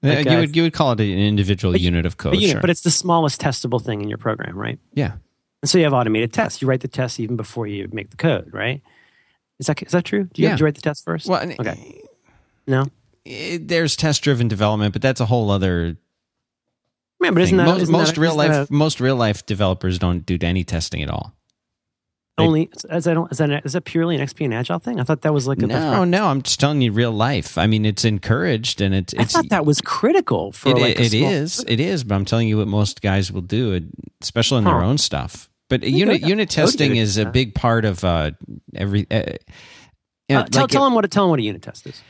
Like, you would uh, you would call it an individual unit of code, a unit, sure. But it's the smallest testable thing in your program, right? Yeah. And so you have automated tests. You write the tests even before you make the code, right? Is that is that true? Do you yeah. have to write the test first? Well, okay. No. It, there's test-driven development, but that's a whole other. Yeah, but isn't that, most, isn't most that, real isn't life? That, most real life developers don't do any testing at all. They, only as I don't is that, is that purely an X P and Agile thing? I thought that was like a no, no. I'm just telling you, real life. I mean, it's encouraged, and it's. I it's, thought that was critical for. It, like a it small is, group. It is. But I'm telling you, what most guys will do, especially in huh. their own stuff. But unit unit testing is a big part of uh, every. Uh, you know, uh, tell like tell it, them what a, tell them what a unit test is.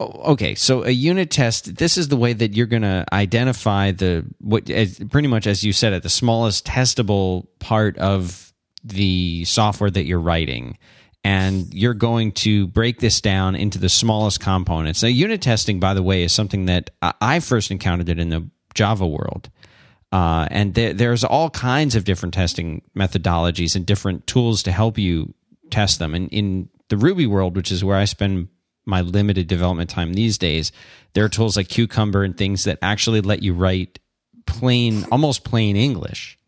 Okay, so a unit test, this is the way that you're going to identify the, what as, pretty much as you said, at the smallest testable part of the software that you're writing. And you're going to break this down into the smallest components. Now, unit testing, by the way, is something that I first encountered it in the Java world. Uh, and there, there's all kinds of different testing methodologies and different tools to help you test them. And in the Ruby world, which is where I spend my limited development time these days, there are tools like Cucumber and things that actually let you write plain, almost plain English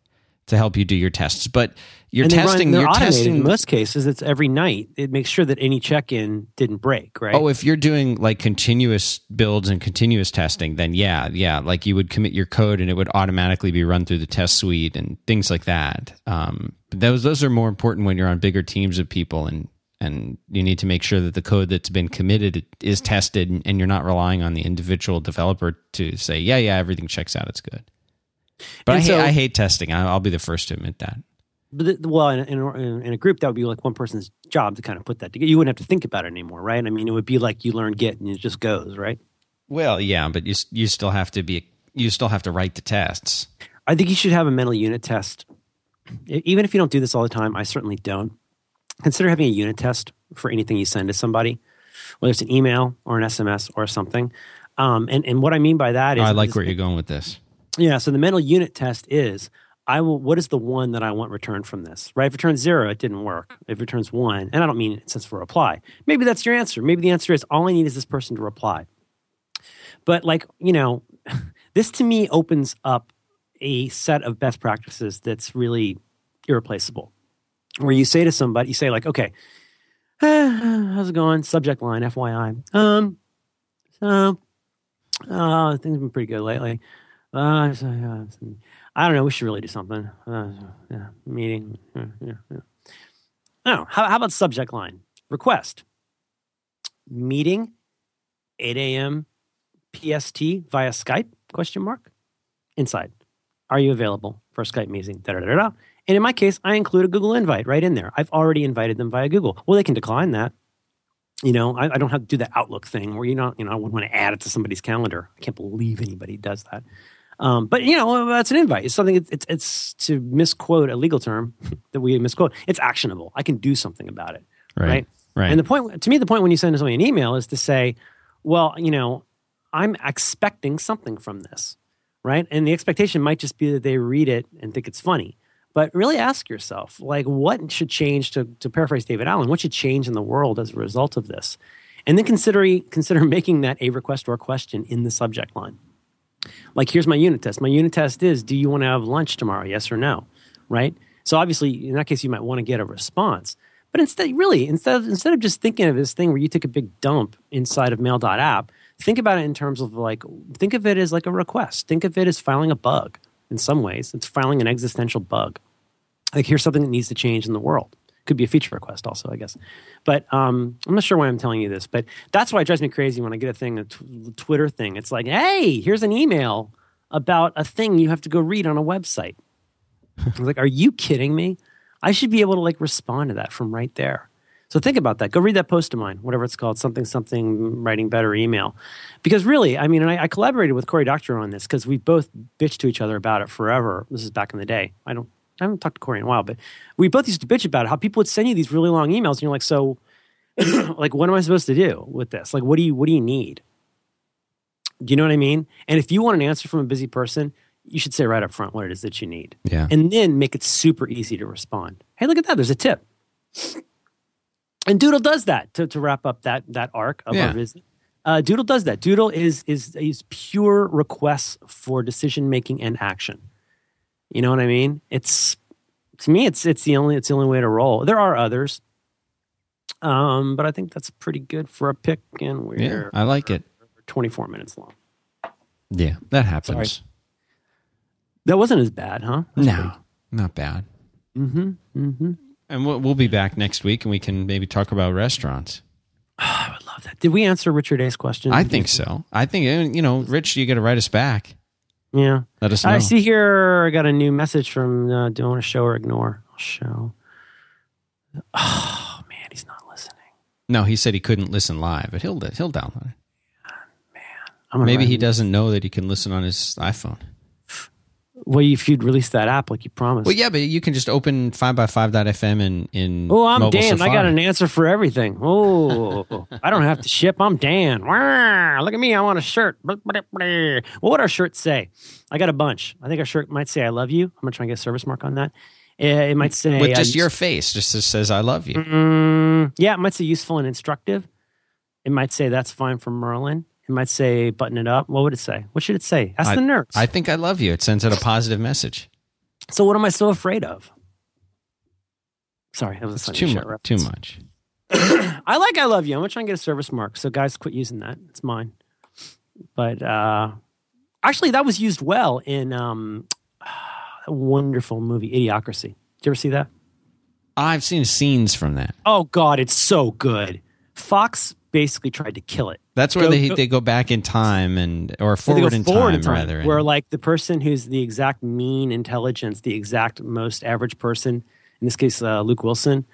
to help you do your tests. But you're and testing. Run, you're testing. In most cases, it's every night. It makes sure that any check-in didn't break, right? Oh, if you're doing like continuous builds and continuous testing, then yeah, yeah. Like you would commit your code and it would automatically be run through the test suite and things like that. Um, but those those are more important when you're on bigger teams of people, and and you need to make sure that the code that's been committed is tested, and, and you're not relying on the individual developer to say, yeah, yeah, everything checks out, it's good. But I, so, hate, I hate testing. I'll be the first to admit that. But the, well, in, in, in a group, that would be like one person's job to kind of put that together. You wouldn't have to think about it anymore, right? I mean, it would be like you learn Git and it just goes, right? Well, yeah, but you you still have to be you still have to write the tests. I think you should have a mental unit test, even if you don't do this all the time. I certainly don't. Consider having a unit test for anything you send to somebody, whether it's an email or an S M S or something. Um, and and what I mean by that is, oh, I like is, where you're going with this. Yeah, so the mental unit test is, I will. What is the one that I want returned from this, right? If it returns zero, it didn't work. If it returns one, and I don't mean it since for reply. Maybe that's your answer. Maybe the answer is, all I need is this person to reply. But like, you know, this to me opens up a set of best practices that's really irreplaceable, where you say to somebody, you say like, okay, ah, how's it going? Subject line, F Y I. Um, so, uh, things have been pretty good lately. Uh, so, uh, I don't know. We should really do something. Uh, yeah, meeting. Yeah, yeah, yeah. Oh, how, how about subject line? Request. Meeting, eight a.m. P S T via Skype, question mark. Inside. Are you available for a Skype meeting? Da-da-da-da. And in my case, I include a Google invite right in there. I've already invited them via Google. Well, they can decline that. You know, I, I don't have to do the Outlook thing where, you know, you know, I wouldn't want to add it to somebody's calendar. I can't believe anybody does that. Um, but, you know, that's an invite. It's something, it's, it's to misquote a legal term that we misquote. It's actionable. I can do something about it. Right, right. Right. And the point, to me, the point when you send somebody an email is to say, well, you know, I'm expecting something from this. Right. And the expectation might just be that they read it and think it's funny. But really ask yourself, like, what should change, to, to paraphrase David Allen, what should change in the world as a result of this? And then consider, consider making that a request or a question in the subject line. Like, here's my unit test. My unit test is, do you want to have lunch tomorrow, yes or no, right? So obviously, in that case, you might want to get a response. But instead, really, instead of, instead of just thinking of this thing where you take a big dump inside of mail dot app, think about it in terms of like, think of it as like a request. Think of it as filing a bug. In some ways, it's filing an existential bug. Like, here's something that needs to change in the world. Could be a feature request also, I guess. But um, I'm not sure why I'm telling you this, but that's why it drives me crazy when I get a thing, a t- Twitter thing. It's like, hey, here's an email about a thing you have to go read on a website. I was like, are you kidding me? I should be able to like respond to that from right there. So think about that. Go read that post of mine, whatever it's called, something, something, writing better email. Because really, I mean, and I, I collaborated with Cory Doctorow on this because we both bitched to each other about it forever. This is back in the day. I don't, I haven't talked to Cory in a while, but we both used to bitch about it, how people would send you these really long emails, and you're like, so, like, what am I supposed to do with this? Like, what do you, what do you need? Do you know what I mean? And if you want an answer from a busy person, you should say right up front what it is that you need, yeah, and then make it super easy to respond. Hey, look at that! There's a tip. And Doodle does that to, to wrap up that that arc of yeah. our visit. Uh, Doodle does that. Doodle is is is pure requests for decision making and action. You know what I mean? It's to me, it's it's the only it's the only way to roll. There are others, um, but I think that's pretty good for a pick. And we're yeah, I like it. twenty-four minutes long. Yeah, that happens. Sorry. That wasn't as bad, huh? That's no, pretty... not bad. Mm-hmm. Mm-hmm. And we'll be back next week, and we can maybe talk about restaurants. Oh, I would love that. Did we answer Richard A's question? I think so. I think, you know, Rich, you got to write us back. Yeah. Let us know. I see here I got a new message from uh, do I want to show or ignore? I'll show. Oh, man, he's not listening. No, he said he couldn't listen live, but he'll, he'll download it. Oh, man. I'm maybe he doesn't know that he can listen on his iPhone. Well, if you'd release that app like you promised. Well, yeah, but you can just open five by five dot f m in, in oh, I'm mobile Dan. Safari. I got an answer for everything. Oh, I don't have to ship. I'm Dan. Wah, look at me. I want a shirt. What would our shirt say? I got a bunch. I think our shirt might say, I love you. I'm going to try and get a service mark on that. It might say. With just uh, your face. Just says, I love you. Mm-mm. Yeah, it might say useful and instructive. It might say, that's fine for Merlin. It might say, button it up. What would it say? What should it say? Ask I, the nerds. I think I love you. It sends out a positive message. So what am I so afraid of? Sorry, that was a Sunny Shit reference. Too much. I like I Love You. I'm going to try and get a service mark. So guys, quit using that. It's mine. But uh, actually, that was used well in um, a wonderful movie, Idiocracy. Did you ever see that? I've seen scenes from that. Oh, God, it's so good. Fox basically tried to kill it. That's where go, they go, they go back in time and or forward, in, forward time, in time, rather. Where, and, like, the person who's the exact mean intelligence, the exact most average person, in this case, uh, Luke Wilson,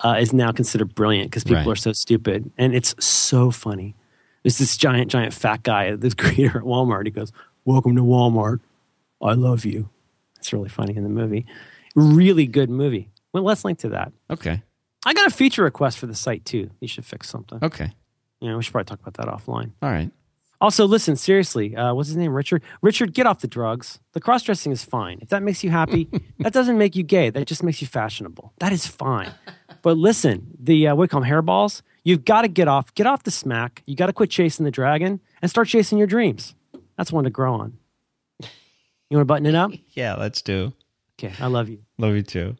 uh, is now considered brilliant because people right. are so stupid. And it's so funny. There's this giant, giant fat guy, this greeter at Walmart. He goes, "Welcome to Walmart. I love you." It's really funny in the movie. Really good movie. Well, let's link to that. Okay. I got a feature request for the site, too. You should fix something. Okay. Yeah, we should probably talk about that offline. All right. Also, listen, seriously, uh, what's his name, Richard? Richard, get off the drugs. The cross-dressing is fine. If that makes you happy, that doesn't make you gay. That just makes you fashionable. That is fine. But listen, the, uh, what do you call them, hairballs? You've got to get off. Get off the smack. You got to quit chasing the dragon and start chasing your dreams. That's one to grow on. You want to button it up? Yeah, let's do. Okay, I love you. Love you, too.